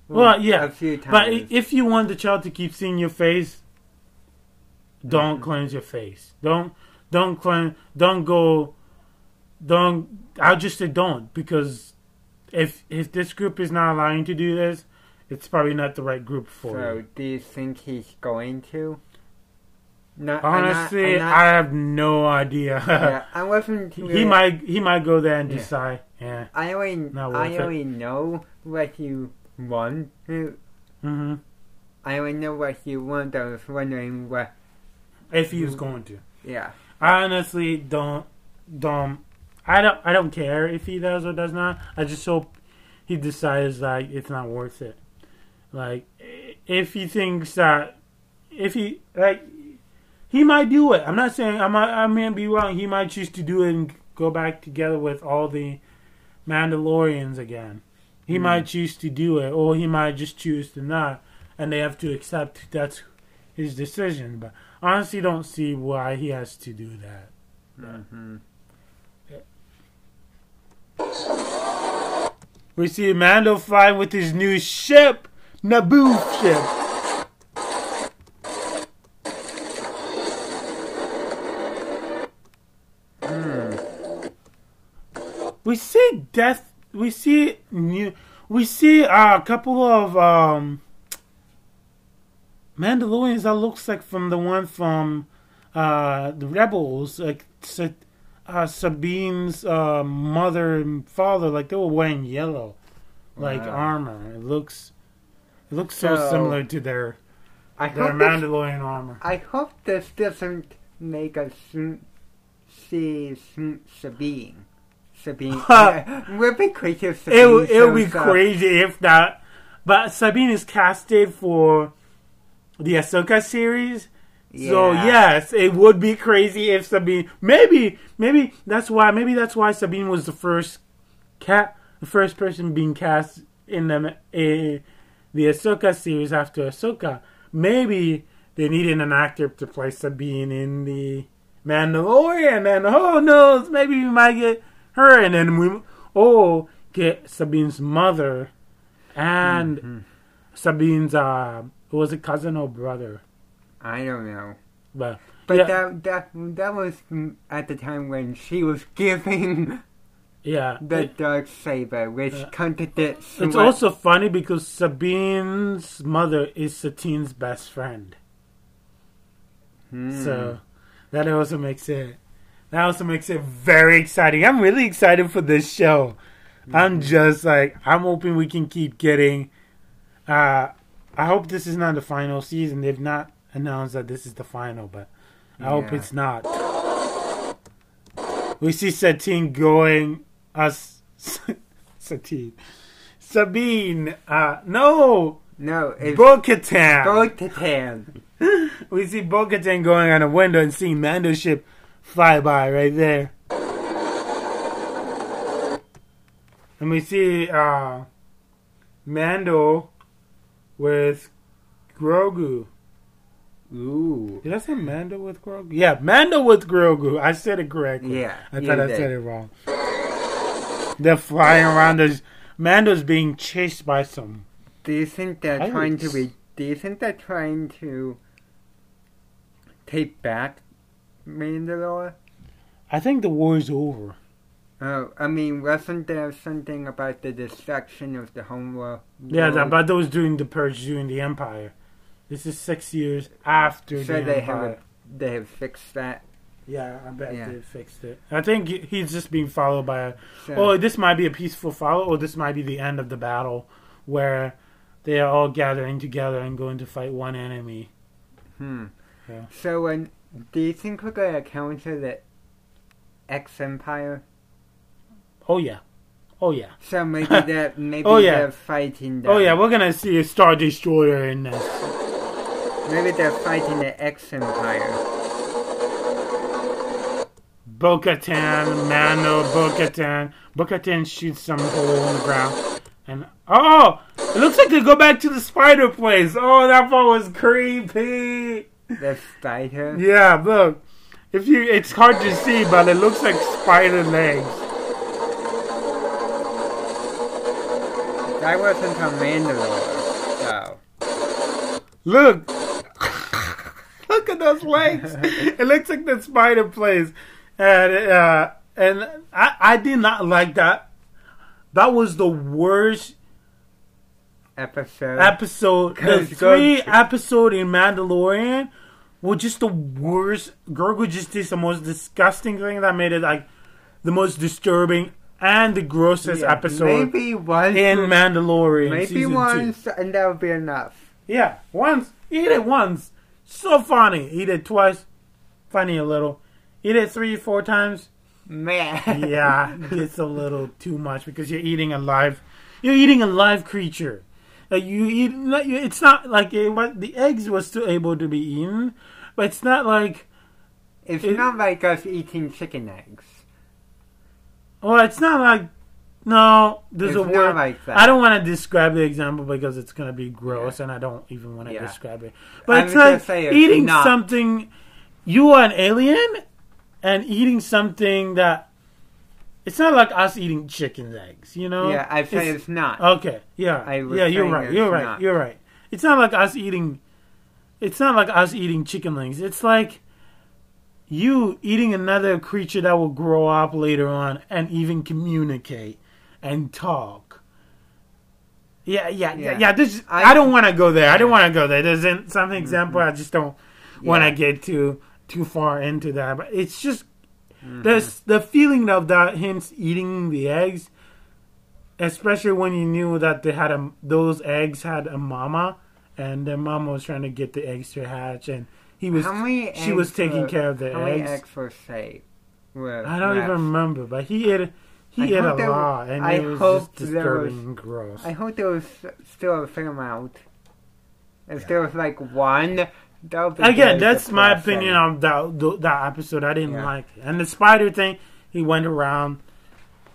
Well, well yeah. A few times. But if you want the child to keep seeing your face, don't mm-hmm. cleanse your face. Don't, don't cleanse, don't go, don't, I'll just say don't. Because if if this group is not allowing you to do this, it's probably not the right group for so you. So, do you think he's going to? Not, Honestly, I'm not, I'm not, I have no idea. Yeah, I wasn't really, he might he might go there and yeah. decide. Yeah, I only I only it. know what you want. Mm-hmm. I only know what you want. I was wondering what if he was going to. Yeah. I honestly don't don't I don't I don't care if he does or does not. I just hope he decides like it's not worth it. Like if he thinks that if he like. He might do it. I'm not saying, I might, I may be wrong. He might choose to do it and go back together with all the Mandalorians again. He mm. might choose to do it, or he might just choose to not, and they have to accept that's his decision. But I honestly don't see why he has to do that. Mm-hmm. Yeah. We see Mando flying with his new ship, Naboo ship. We see death. We see new. We see uh, a couple of um, Mandalorians that looks like from the one from uh, the Rebels, like uh, Sabine's uh, mother and father. Like they were wearing yellow, like wow. armor. It looks, it looks so, so similar to their I their Mandalorian this, armor. I hope this doesn't make us see Sabine. Sabine, uh, we're big creatures. Sabine it it would be up. crazy if that. But Sabine is casted for the Ahsoka series, yeah. so yes, it would be crazy if Sabine. Maybe, maybe that's why. Maybe that's why Sabine was the first cat, the first person being cast in the in the Ahsoka series after Ahsoka. Maybe they needed an actor to play Sabine in the Mandalorian, and who knows? Maybe we might get. Her and then we oh get Sabine's mother and mm-hmm. Sabine's uh was it cousin or brother? I don't know. But but yeah. that that that was at the time when she was giving yeah the Darksaber, which yeah. contradicts. It's what... also funny because Sabine's mother is Satine's best friend, mm. so that also makes it. That also makes it very exciting. I'm really excited for this show. Mm-hmm. I'm just like, I'm hoping we can keep getting... Uh, I hope this is not the final season. They've not announced that this is the final, but I yeah. hope it's not. We see Satine going... Uh, Satine. Sabine. Uh, no. No. Bo-Katan. Bo-Katan. We see Bo-Katan going on a window and seeing Mando's ship fly by right there. And we see uh, Mando with Grogu. Ooh. Did I say Mando with Grogu? Yeah, Mando with Grogu. I said it correctly. Yeah. I thought I did. said it wrong. They're flying around. There's, Mando's being chased by some. Do you think they're I trying would... to re- Do you think they're trying to take back Mandalore? I think the war is over. Oh, I mean, wasn't there something about the destruction of the homeworld? Yeah, about those doing the purge during the Empire. This is six years after so the they Empire. Have a, they have fixed that? Yeah, I bet yeah. they fixed it. I think he's just being followed by... A, so, oh, this might be a peaceful follow, or this might be the end of the battle, where they are all gathering together and going to fight one enemy. Hmm. Yeah. So, um, do you think we're going to counter the ex-Empire? Oh yeah, oh yeah. So maybe they're maybe oh, yeah. they're fighting. The, oh yeah, we're gonna see a Star Destroyer in this. Maybe they're fighting the ex-Empire. Bo-Katan, Mando, Bo-Katan, Bo-Katan shoots some hole in the ground, and oh, it looks like they go back to the spider place. Oh, that part was creepy. The spider. Yeah, look. If you, it's hard to see, but it looks like spider legs. I wasn't a Mandalore, so. Look! Look at those legs! It looks like the spider plays. And, uh, and I, I did not like that. That was the worst episode. Episode. The three episode in Mandalorian were just the worst. Grogu just did the most disgusting thing that made it like the most disturbing and the grossest yeah, episode maybe once, in Mandalorian maybe season once, two. And that would be enough. Yeah, once. Eat it once. So funny. Eat it twice. Funny a little. Eat it three, four times. Meh. Yeah, it's a little too much because you're eating a live... You're eating a live creature. Like you eat... It's not like... It was, the eggs were still able to be eaten, but it's not like... It's it, not like us eating chicken eggs. Well, it's not like... No, there's it's a word. Like I don't want to describe the example because it's going to be gross, yeah. and I don't even want to yeah. describe it. But I'm it's like say eating not. something... You are an alien, and eating something that... It's not like us eating chicken's eggs, you know? Yeah, I say it's, it's not. Okay, yeah. I yeah, you're right, you're right, not. you're right. It's not like us eating... It's not like us eating chicken wings. It's like... You eating another creature that will grow up later on and even communicate and talk. Yeah, yeah, yeah. yeah, yeah this is, I, I don't want to go there. I don't want to go there. There's some example mm-hmm. I just don't want to yeah. get too too far into that. But it's just mm-hmm. there's the feeling of that hints eating the eggs, especially when you knew that they had a, those eggs had a mama, and their mama was trying to get the eggs to hatch and. He was. How many she eggs was taking were, care of the how eggs. Many eggs were saved? Were I don't left. even remember, but he ate. He I ate a there, lot, and I it was just disturbing was, and gross. I hope there was still a fair amount. If yeah. there was like one, that would be again. That's my opinion on that that episode. I didn't yeah. like it, and the spider thing. He went around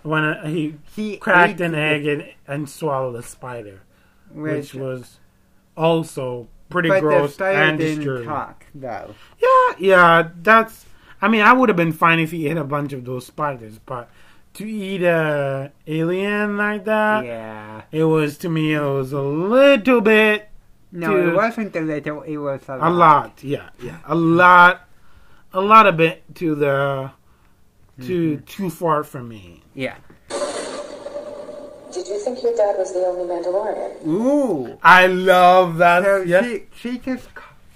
when he he cracked an egg and, and swallowed a spider, which, which was also. Pretty but gross the and disturbing. Talk, though. Yeah, yeah. That's. I mean, I would have been fine if he ate a bunch of those spiders, but to eat a alien like that, yeah, it was to me. It was a little bit. No, too, it wasn't a little. It was a lot. A lot. Yeah, yeah. A lot. A lot of bit to the. Too mm-hmm. too far for me. Yeah. Did you think your dad was the only Mandalorian? Ooh, I love that. So yes. she, she just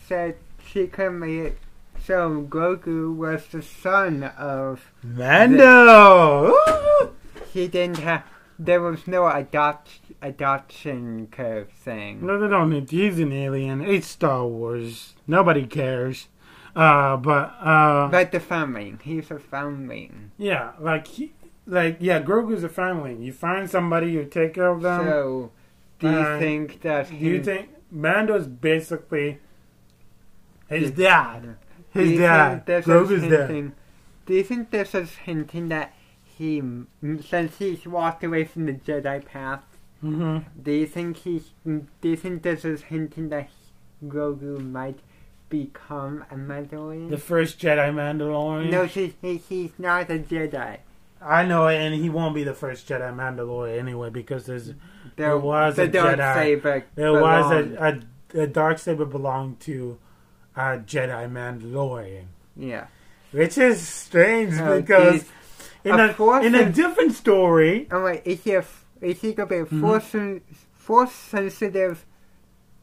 said she couldn't make it. So Grogu was the son of Mando. The, he didn't have. There was no adopt, adoption curve thing. No, they don't need. He's an alien. It's Star Wars. Nobody cares. Uh, but uh, but the foundling. He's a foundling. Yeah, like he. like, yeah, Grogu's a family. You find somebody, you take care of them. So, do you think that he... Do you think... Mando's basically his dad. His do dad. Grogu's dad. Do you think this is hinting that he... Since he's walked away from the Jedi path, mm-hmm. do you think he's... Do you think this is hinting that he, Grogu might... become a Mandalorian? The first Jedi Mandalorian? No, he, he, he's not a Jedi. I know, and he won't be the first Jedi Mandalorian anyway, because there's, there, there was the a Jedi. There belonged. was a, a, a Darksaber belonged to a Jedi Mandalorian. Yeah. Which is strange, oh, because in a, a, in a different story... Oh, wait, is he, a, is he going to be a mm-hmm. force-sensitive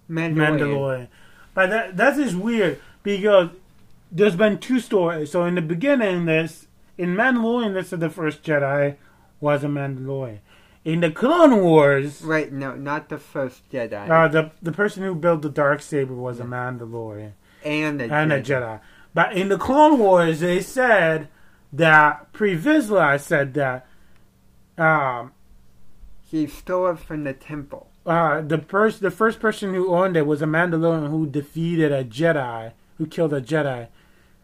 Mandalorian? Mandalorian. But that that is weird because there's been two stories. So in the beginning, this in Mandalorian, this is the first Jedi was a Mandalorian. In the Clone Wars, right? No, not the first Jedi. Uh, the the person who built the Darksaber was a Mandalorian and a and Jedi. a Jedi. But in the Clone Wars, they said that Pre Vizsla said that um, he stole it from the temple. Uh, the first, the first person who owned it was a Mandalorian who defeated a Jedi, who killed a Jedi,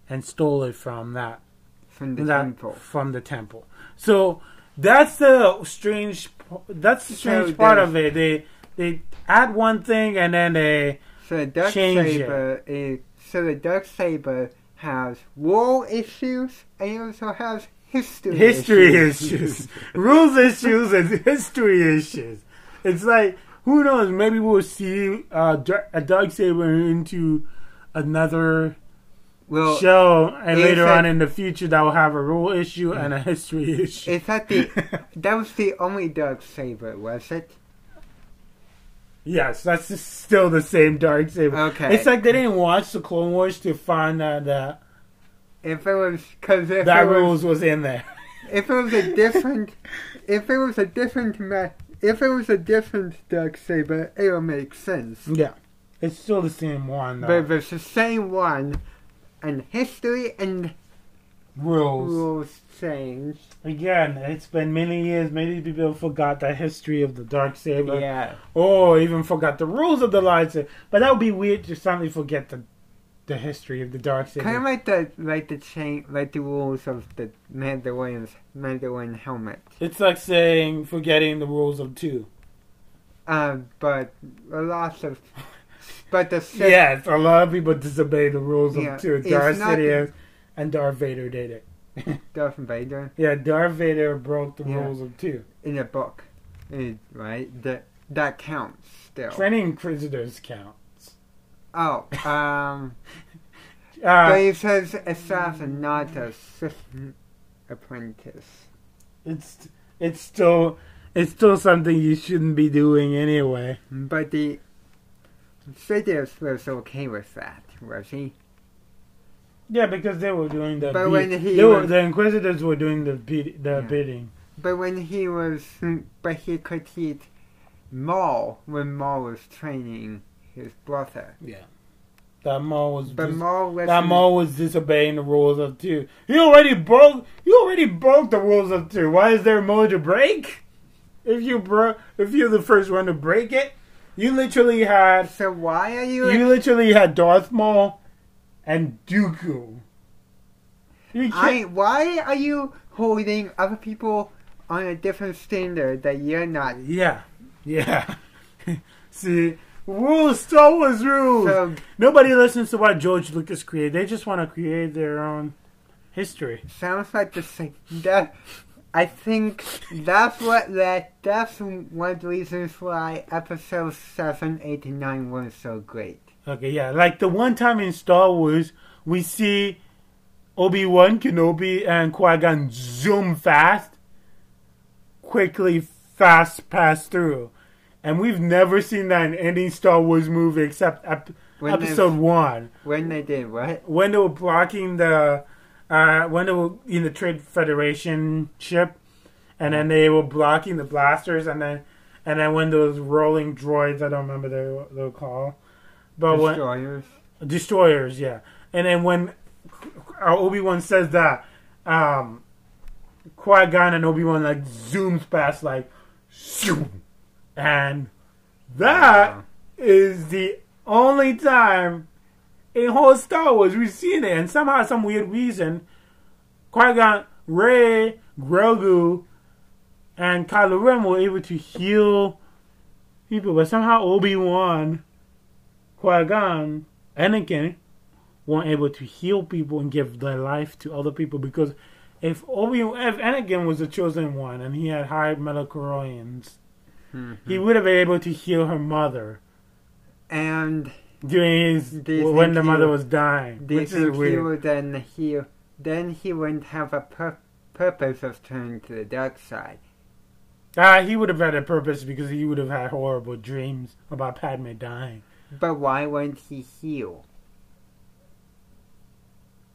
and stole it from that, from the that, temple. From the temple. So that's the strange. That's the strange so part of it. They they add one thing and then they so the change Saber it. Is, so the Darksaber has war issues and it also has history history issues, issues. rules issues, and history issues. It's like. Who knows? Maybe we'll see uh, a Darksaber into another well, show, and later that, on in the future, that will have a rule issue and a history issue. Is that the that was the only Darksaber, was it? Yes, that's still the same Darksaber. Okay, it's like they didn't watch the Clone Wars to find out that if it was because that rules was, was in there. If it was a different, if it was a different method. If it was a different Darksaber, it would make sense. Yeah. It's still the same one, though. But if it's the same one, and history and rules rules change. Again, it's been many years. Many people forgot the history of the Darksaber. Yeah. Or even forgot the rules of the lightsaber. But that would be weird to suddenly forget the the history of the Darksaber. Kind of like the, like the, chain, like the rules of the Mandalorian's Mandalorian helmet. It's like saying forgetting the rules of two. Uh, but a lot of... But the six, yes, a lot of people disobey the rules yeah, of two. Darth Sidious and Darth Vader did it. Darth Vader? Yeah, Darth Vader broke the yeah. rules of two. In a book. It, right? That, that counts still. Training prisoners count. Oh, um... uh, but it says assassin, not a assistant apprentice. It's it's still it's still something you shouldn't be doing anyway. But the Sidious was okay with that, was he? Yeah, because they were doing the but beat. When he they was, were, the Inquisitors were doing the beat, the yeah. bidding. But when he was, but he critiqued Maul when Maul was training his brother. Yeah. That Maul was dis- Maul that Maul was disobeying the rules of two. You already broke. You already broke the rules of two. Why is there more to break? If you bro- if you're the first one to break it, you literally had. So why are you? You a- literally had Darth Maul and Dooku. You I, why are you holding other people on a different standard that you're not? Yeah, yeah. See. Rules, Star Wars rules. So, nobody listens to what George Lucas created. They just want to create their own history. Sounds like the same. That, I think that's what that. That's one of the reasons why episodes seven, eight, and nine weren't so great. Okay, yeah, like the one time in Star Wars we see Obi-Wan Kenobi and Qui-Gon zoom fast, quickly fast pass through. And we've never seen that in any Star Wars movie except ep- episode one. When they did what? When they were blocking the, uh, when they were in the Trade Federation ship, and then they were blocking the blasters, and then, and then when those rolling droids, I don't remember their their call, but destroyers. When, destroyers, yeah. And then when Obi-Wan says that, um, Qui-Gon and Obi-Wan like zooms past like shoo, and that yeah. is the only time in whole Star Wars we've seen it, and somehow some weird reason Qui-Gon, Rey, Grogu and Kylo Ren were able to heal people, but somehow Obi-Wan, Qui-Gon, Anakin weren't able to heal people and give their life to other people, because if Obi-Wan, if Anakin was the chosen one and he had high Mandalorians, mm-hmm. he would have been able to heal her mother. And during his when the mother was dying, do you which think is weird. He would then heal? Then he wouldn't have a pur- purpose of turning to the dark side. Ah, uh, he would have had a purpose because he would have had horrible dreams about Padme dying. But why wouldn't he heal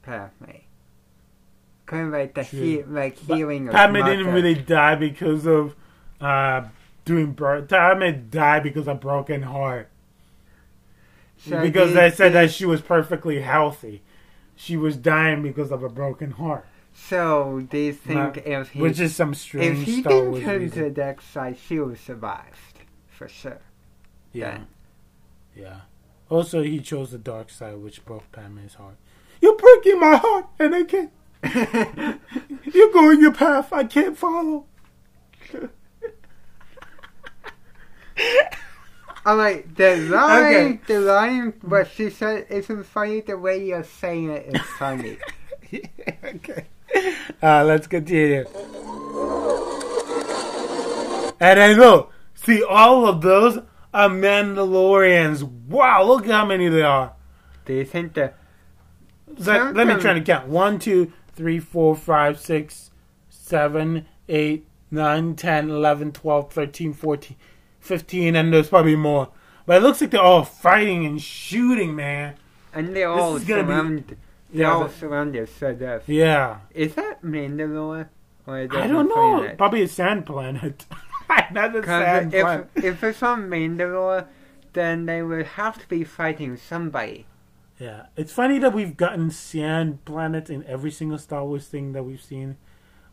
Padme? Kind of like the he- like healing. But of Padme didn't really die because of uh, doing birth. Padme died because of broken heart. So because they said that she was perfectly healthy. She was dying because of a broken heart. So do you think Not, if he which is some strange if he Star didn't Wars turn reason. To the dark side, she would survive for sure. Yeah, then. yeah. Also, he chose the dark side, which broke Padme's heart. You're breaking my heart, and I can't. You're going your path. I can't follow. I'm like, the line, okay. the line, what she said isn't funny, the way you're saying it is funny. yeah, okay. Uh, let's continue. And I know, see, all of those are Mandalorians. Wow, look at how many there are. Do you think that... Let, let me try to count. One, two, three, four, five, six, seven, eight, nine, ten, eleven, twelve, thirteen, fourteen... fifteen, and there's probably more. But it looks like they're all fighting and shooting, man. And they're all surrounded. Be... They're yeah, all but... surrounded, so that's... Yeah. Is that Mandalore? Or is that I don't know. Planet? Probably a sand planet. Another sand if, planet. If it's on Mandalore, then they would have to be fighting somebody. Yeah. It's funny that we've gotten sand planets in every single Star Wars thing that we've seen.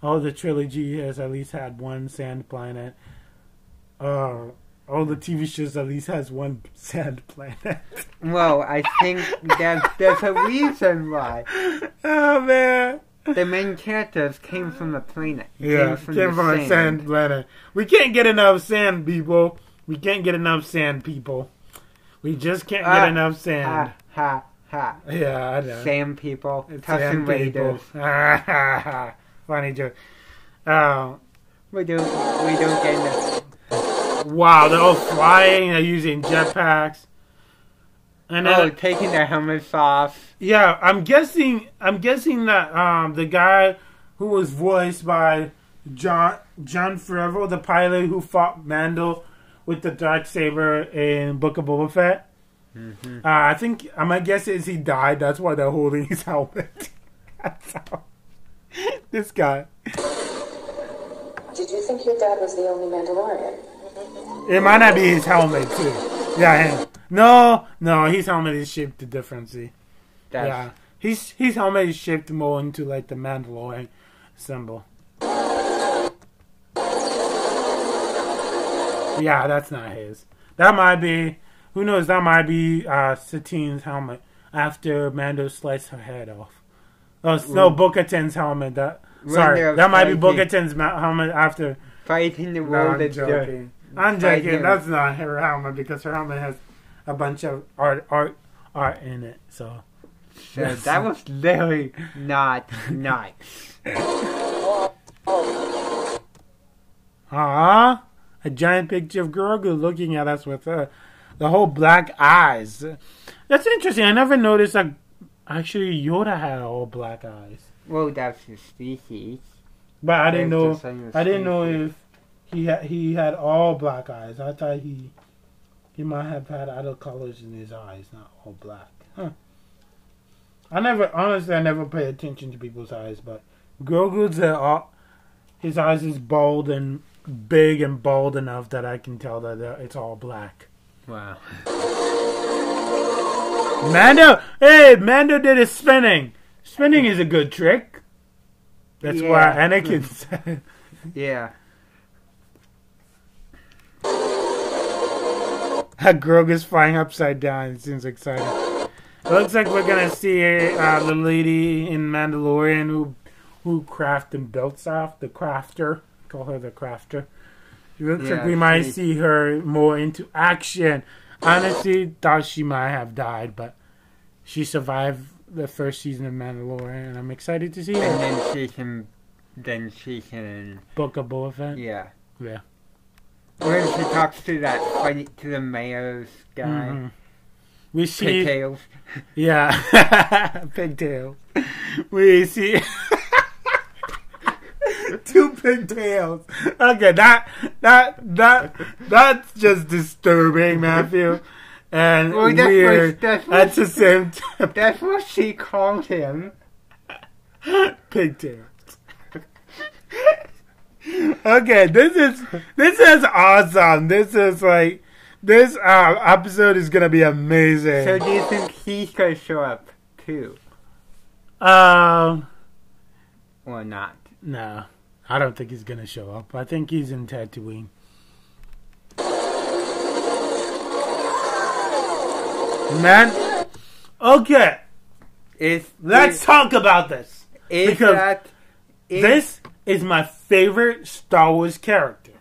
All the trilogy has at least had one sand planet. Uh... All the T V shows at least has one sand planet. Well, I think that there's a reason why. Oh, man. The main characters came from a planet. Yeah, came from, came from sand. a sand planet. We can't get enough sand, people. We can't get enough sand, people. We just can't uh, get enough sand. Ha, ha, ha. Yeah, I know. Sand people. Tussin Raiders. Ha, ha, ha. Funny joke. Uh, we, do, we don't get enough. Wow, they're all flying, they're using jetpacks. And oh, taking their helmets off. Yeah, I'm guessing I'm guessing that um the guy who was voiced by John John Favreau, the pilot who fought Mando with the Darksaber in Book of Boba Fett. Mm-hmm. Uh, I think um, my guess is he died, that's why they're holding his helmet. That's how this guy. Did you think your dad was the only Mandalorian? It might not be his helmet, too. Yeah, him. No, no, his helmet is shaped differently. That's yeah. His, his helmet is shaped more into, like, the Mandalorian symbol. Yeah, that's not his. That might be... Who knows? That might be uh, Satine's helmet after Mando sliced her head off. Oh, no, Bo-Katan's helmet. That, sorry, that might be Bo-Katan's ma- helmet after... Fighting the world no, I'm joking. I'm joking. Fighting. That's not her helmet because her helmet has a bunch of art, art, art in it. So, so that was very not nice. Ah, a giant picture of Grogu looking at us with uh, the whole black eyes. That's interesting. I never noticed that. Actually, Yoda had all black eyes. Well, that's his species. But I didn't know. I didn't know if he had, he had all black eyes. I thought he he might have had other colors in his eyes, not all black. Huh. I never honestly I never pay attention to people's eyes, but Grogu's uh, his eyes is bald and big and bald enough that I can tell that it's all black. Wow. Mando, hey, Mando did his spinning. Spinning is a good trick. That's yeah. why Anakin's... yeah. Grogu's flying upside down. It seems exciting. It looks like we're going to see uh, the lady in Mandalorian who who crafts and builds off. The crafter. Call her the crafter. It looks yeah, like we might she... see her more into action. Honestly, thought she might have died, but she survived the first season of Mandalorian, and I'm excited to see her. And then she can... Then she can... Book a Boba Fett? Yeah. Yeah. When she talks to that funny, to the mayor's guy. Mm-hmm. We see... Pigtails. Yeah. Pigtails. We see... Two pigtails. Okay, that... That... That... That's just disturbing, Matthew. And well, that's weird. What, that's what, at the same time. That's what she called him. Pigtails. Okay, this is this is awesome. This is like this uh, episode is gonna be amazing. So do you think he's gonna show up too? Um, or not? No, I don't think he's gonna show up. I think he's in Tatooine. Man, okay. Is let's is, talk about this is because that, is, this. is my favorite Star Wars character.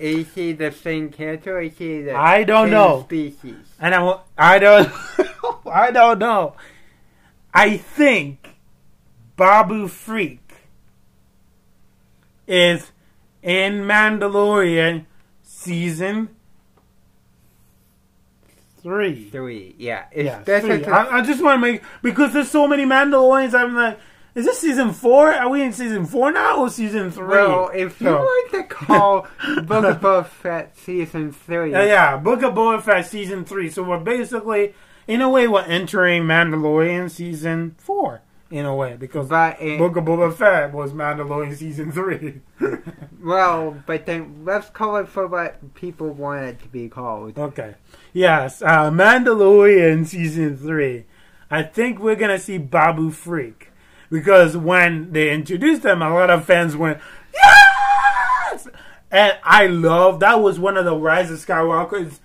Is he the same character or is he the I don't same know. species? And I, I don't I don't know. I think Babu Frik is in Mandalorian season three. Three, yeah. It's yeah three. Like, I, I just want to make... Because there's so many Mandalorians, I'm like... Is this season four? Are we in season four now or season three? Well, if you no. want to call Book of Boba Fett season three. Uh, yeah, Book of Boba Fett season three. So we're basically, in a way, we're entering Mandalorian season four. In a way, because but, uh, Book of Boba Fett was Mandalorian season three. Well, but then let's call it for what people want it to be called. Okay. Yes, uh, Mandalorian season three. I think we're going to see Babu Frik. Because when they introduced them, a lot of fans went, yes! And I love, that was one of the Rise of Skywalker's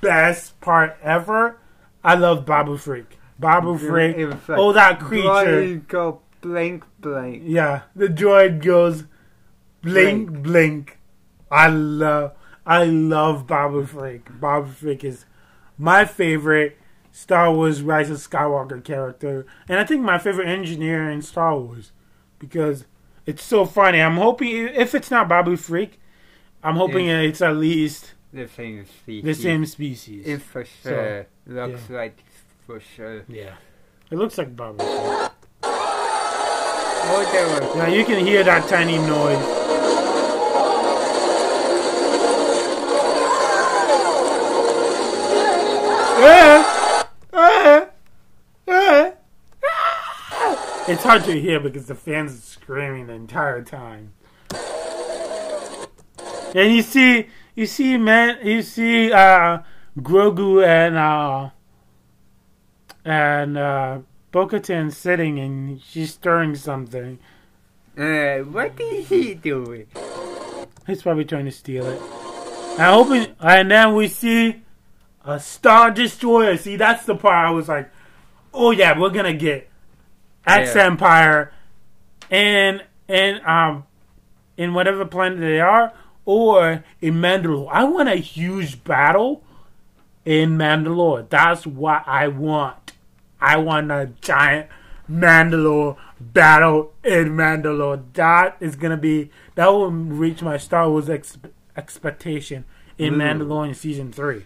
best part ever. I love Babu Frik. Babu Frik. Like, oh, that creature. Go blink, blink. Yeah. The droid goes blink, blink. blink. I love, I love Babu Frik. Babu Frik is my favorite Star Wars Rise of Skywalker character, and I think my favorite engineer in Star Wars, because it's so funny. I'm hoping if it's not Babu Frik, I'm hoping it's, it's at least the same species. The same species, if for sure. So, looks yeah. like for sure. Yeah, it looks like Babu Frik. Oh, now you can hear that tiny noise. Yeah. It's hard to hear because the fans are screaming the entire time. And you see, you see, man, you see, uh, Grogu and, uh, and, uh, Bo-Katan sitting and she's stirring something. Uh, what is he doing? He's probably trying to steal it. I hope it, and then we see a Star Destroyer. See, that's the part I was like, oh yeah, we're gonna get X yeah. Empire, and and um, in whatever planet they are, or in Mandalore. I want a huge battle in Mandalore. That's what I want. I want a giant Mandalore battle in Mandalore. That is gonna be that will reach my Star Wars ex- expectation in Ooh. Mandalorian season three.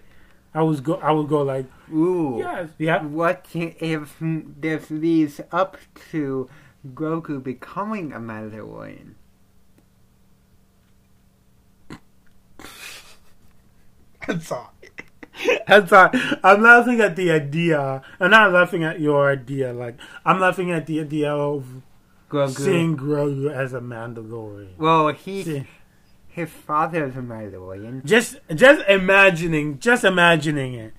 I was go. I would go like, ooh, yes, yeah. What if this leads up to Grogu becoming a Mandalorian? I'm sorry. I'm sorry. I'm laughing at the idea. I'm not laughing at your idea. Like I'm laughing at the idea of Grogu. Seeing Grogu as a Mandalorian. Well, he. See. His father is a Mandalorian. Just, just imagining, just imagining it.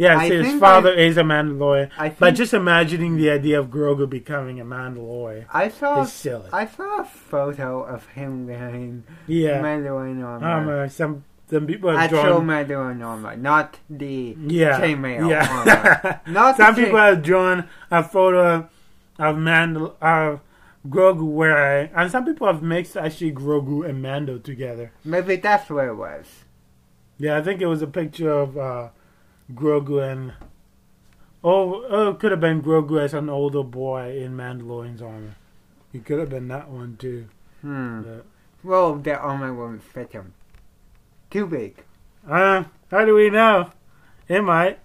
Yes, I his father I, is a Mandalorian. I think, but just imagining the idea of Grogu becoming a Mandalorian I saw, is silly. I saw a photo of him wearing yeah. Mandalorian armor. Um, uh, some, some people have Actual drawn... Mandalorian armor, not the yeah. chainmail yeah. armor. Not some the people chain... have drawn a photo of Mandal of Grogu wearing... And some people have mixed actually Grogu and Mando together. Maybe that's where it was. Yeah, I think it was a picture of... Uh, Grogu and oh, oh, it could have been Grogu as an older boy in Mandalorian's armor. It could have been that one too. Hmm. But, well, that armor won't fit him. Too big. Uh, how do we know? It might.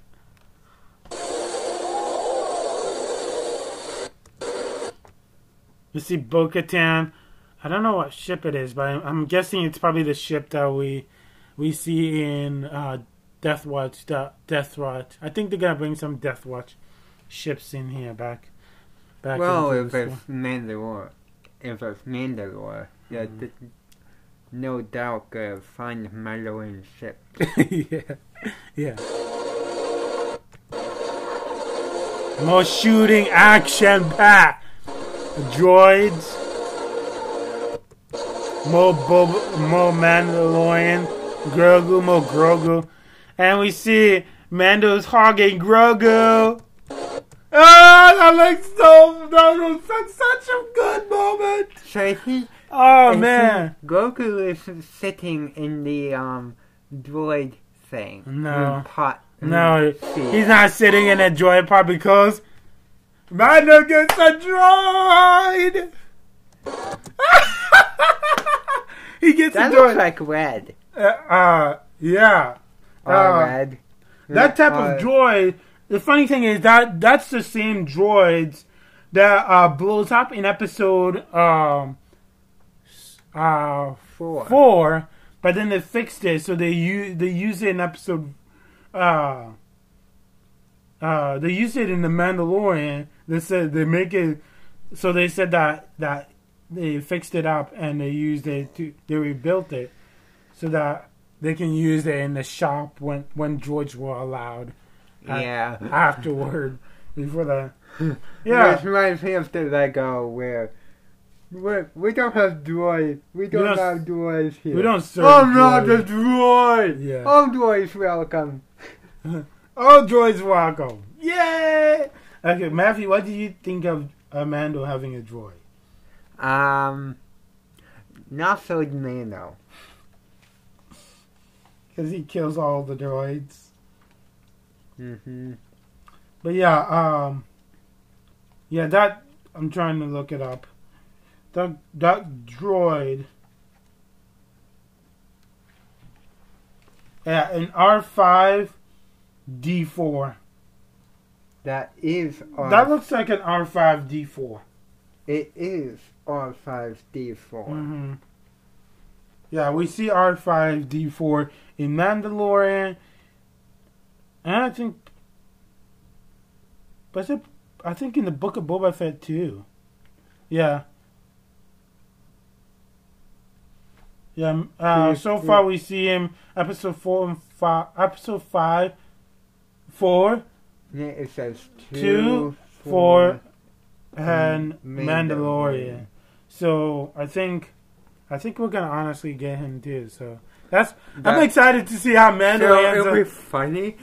You see, Bo-Katan. I don't know what ship it is, but I'm, I'm guessing it's probably the ship that we we see in. Uh, Death Watch, Death Watch. I think they're gonna bring some Death Watch ships in here back. back well, if it's Mandalore, if it's Mandalore, yeah, mm. no doubt gonna find Mandalorian ship. yeah, yeah. More shooting action pack. Droids. More Boba, more Mandalorian. Grogu, more Grogu. And we see Mando's hogging Grogu. Oh, that looks so... That was such a good moment. So he... Oh, I man. Grogu is sitting in the um droid thing. No. Pot, no, seat. He's not sitting in a droid pot because Mando gets a droid. he gets that a droid. That looks like red. Uh, uh yeah. Uh, that type uh, of droid. The funny thing is that that's the same droids that uh, blows up in episode um, uh, four. four, but then they fixed it, so they use they use it in episode. Uh, uh, they use it in the Mandalorian. They said they make it, so they said that that they fixed it up and they used it to they rebuilt it, so that. They can use it in the shop when when droids were allowed. At, yeah. Afterward, before the yeah. Which reminds me of the Lego where we we don't have droids. We don't, we don't have droids here. We don't serve I'm droids. Not a droid. Yeah. All droids welcome. All droids welcome. Yay! Okay, Matthew, what do you think of Mando having a droid? Um, not so Mando. Because he kills all the droids. Mm-hmm. But yeah, um... Yeah, that... I'm trying to look it up. That, that droid... Yeah, an R five D four. That is R... That looks like an R five D four. It is R five D four. Mm-hmm. Yeah, we see R five D four in Mandalorian. And I think... But it, I think in the Book of Boba Fett too. Yeah. Yeah, uh, so far we see him episode four and five... Episode five... Four... Yeah, it says two... two four... And Mandalorian. Mandalorian. So, I think... I think we're gonna honestly get him too, so that's. That, I'm excited to see how Mando. So it'll be funny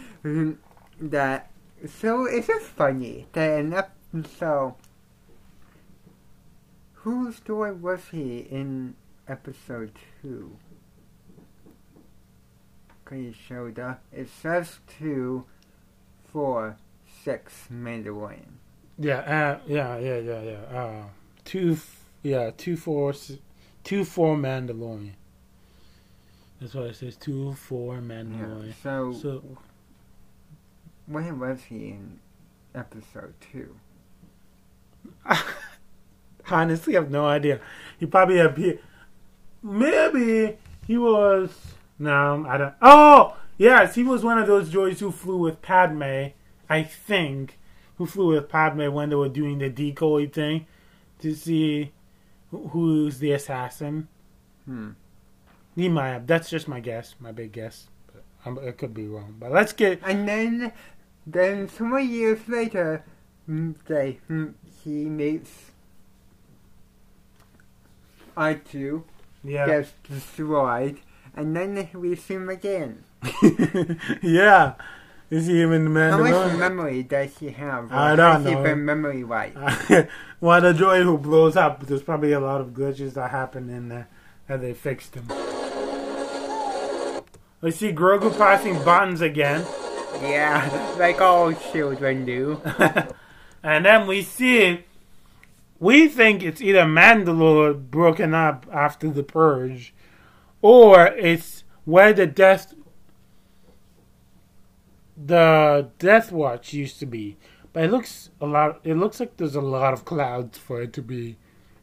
that. So it's just funny that in episode. Whose story was he in episode two? Can you show that? It says two, four, six Mandalorian. Yeah, uh, yeah, yeah, yeah, yeah. Uh, two, yeah, two, four, six. Two four Mandalorian. That's what it says. Two four Mandalorian. Yeah, so, so, where was he in episode two? Honestly, I have no idea. He probably appeared. Maybe he was. No, I don't. Oh, yes, he was one of those droids who flew with Padme. I think who flew with Padme when they were doing the decoy thing to see. Who's the assassin? Hmm. He might have. That's just my guess, my big guess. But I'm, it could be wrong. But let's get. And then Then, some years later, they he meets R two, yeah. gets destroyed, and then we see him again. Yeah. Is he even Mandalorian? How much memory does he have? I don't know. Even memory right? Well, the droid who blows up, there's probably a lot of glitches that happened in there that they fixed him. We see Grogu passing buttons again. Yeah, like all children do. And then we see, we think it's either Mandalore broken up after the purge, or it's where the Death the Death Watch used to be. But it looks a lot. It looks like there's a lot of clouds for it to be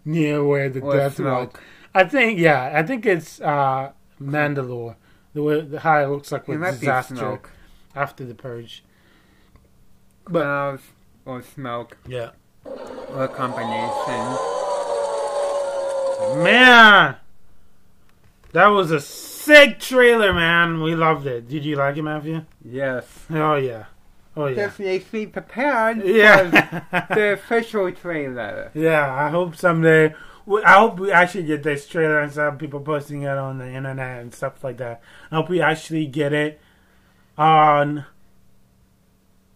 near where the or Death smoke. Watch. I think yeah. I think it's uh, Mandalore. The way the, how it looks like with disaster after the purge. But clouds or smoke. Yeah. Or a combination. Man, that was a sick trailer, man. We loved it. Did you like it, Matthew? Yes. Oh yeah. Oh yeah. Definitely prepared. Yeah. For the official trailer. Yeah. I hope someday. I hope we actually get this trailer and some people posting it on the internet and stuff like that. I hope we actually get it on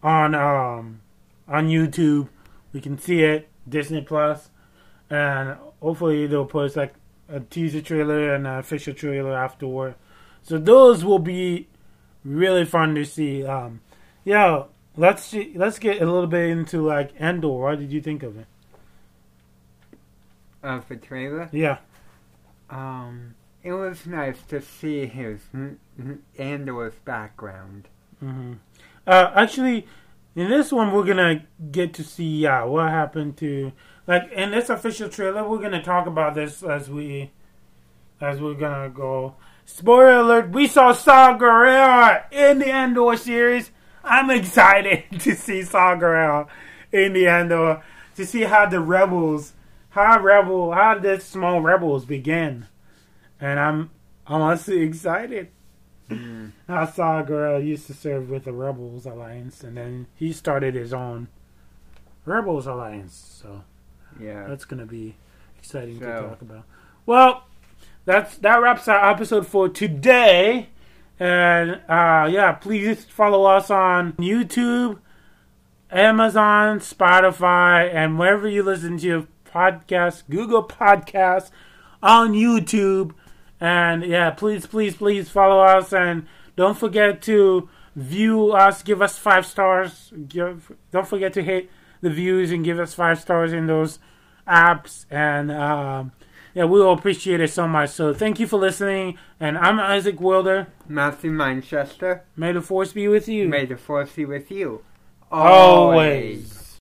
on um on YouTube. We can see it, Disney Plus, and hopefully they'll post like a teaser trailer and an official trailer afterward. So those will be really fun to see. Um, yeah, let's see, let's get a little bit into like Endor. What did you think of it? Of the trailer? Yeah. Um, it was nice to see his Andor's background. Mm-hmm. Uh, actually, in this one, we're gonna get to see uh, what happened to like in this official trailer. We're gonna talk about this as we as we're gonna go. Spoiler alert: we saw Saw Gerrera in the Andor series. I'm excited to see Saw Gerrera in the Andor to see how the rebels. How rebel? How did small rebels begin? And I'm I'm honestly excited. Mm. I saw a girl used to serve with the Rebels Alliance, and then he started his own Rebels Alliance. So yeah, that's gonna be exciting so. to talk about. Well, that's that wraps our episode for today. And uh, yeah, please follow us on YouTube, Amazon, Spotify, and wherever you listen to your Podcast, Google Podcasts, on YouTube, and yeah, please, please, please follow us, and don't forget to view us, give us five stars. Give, don't forget to hit the views and give us five stars in those apps, and um, yeah, we will appreciate it so much. So thank you for listening, and I'm Isaac Wilder, Matthew Manchester. May the force be with you. May the force be with you always. always.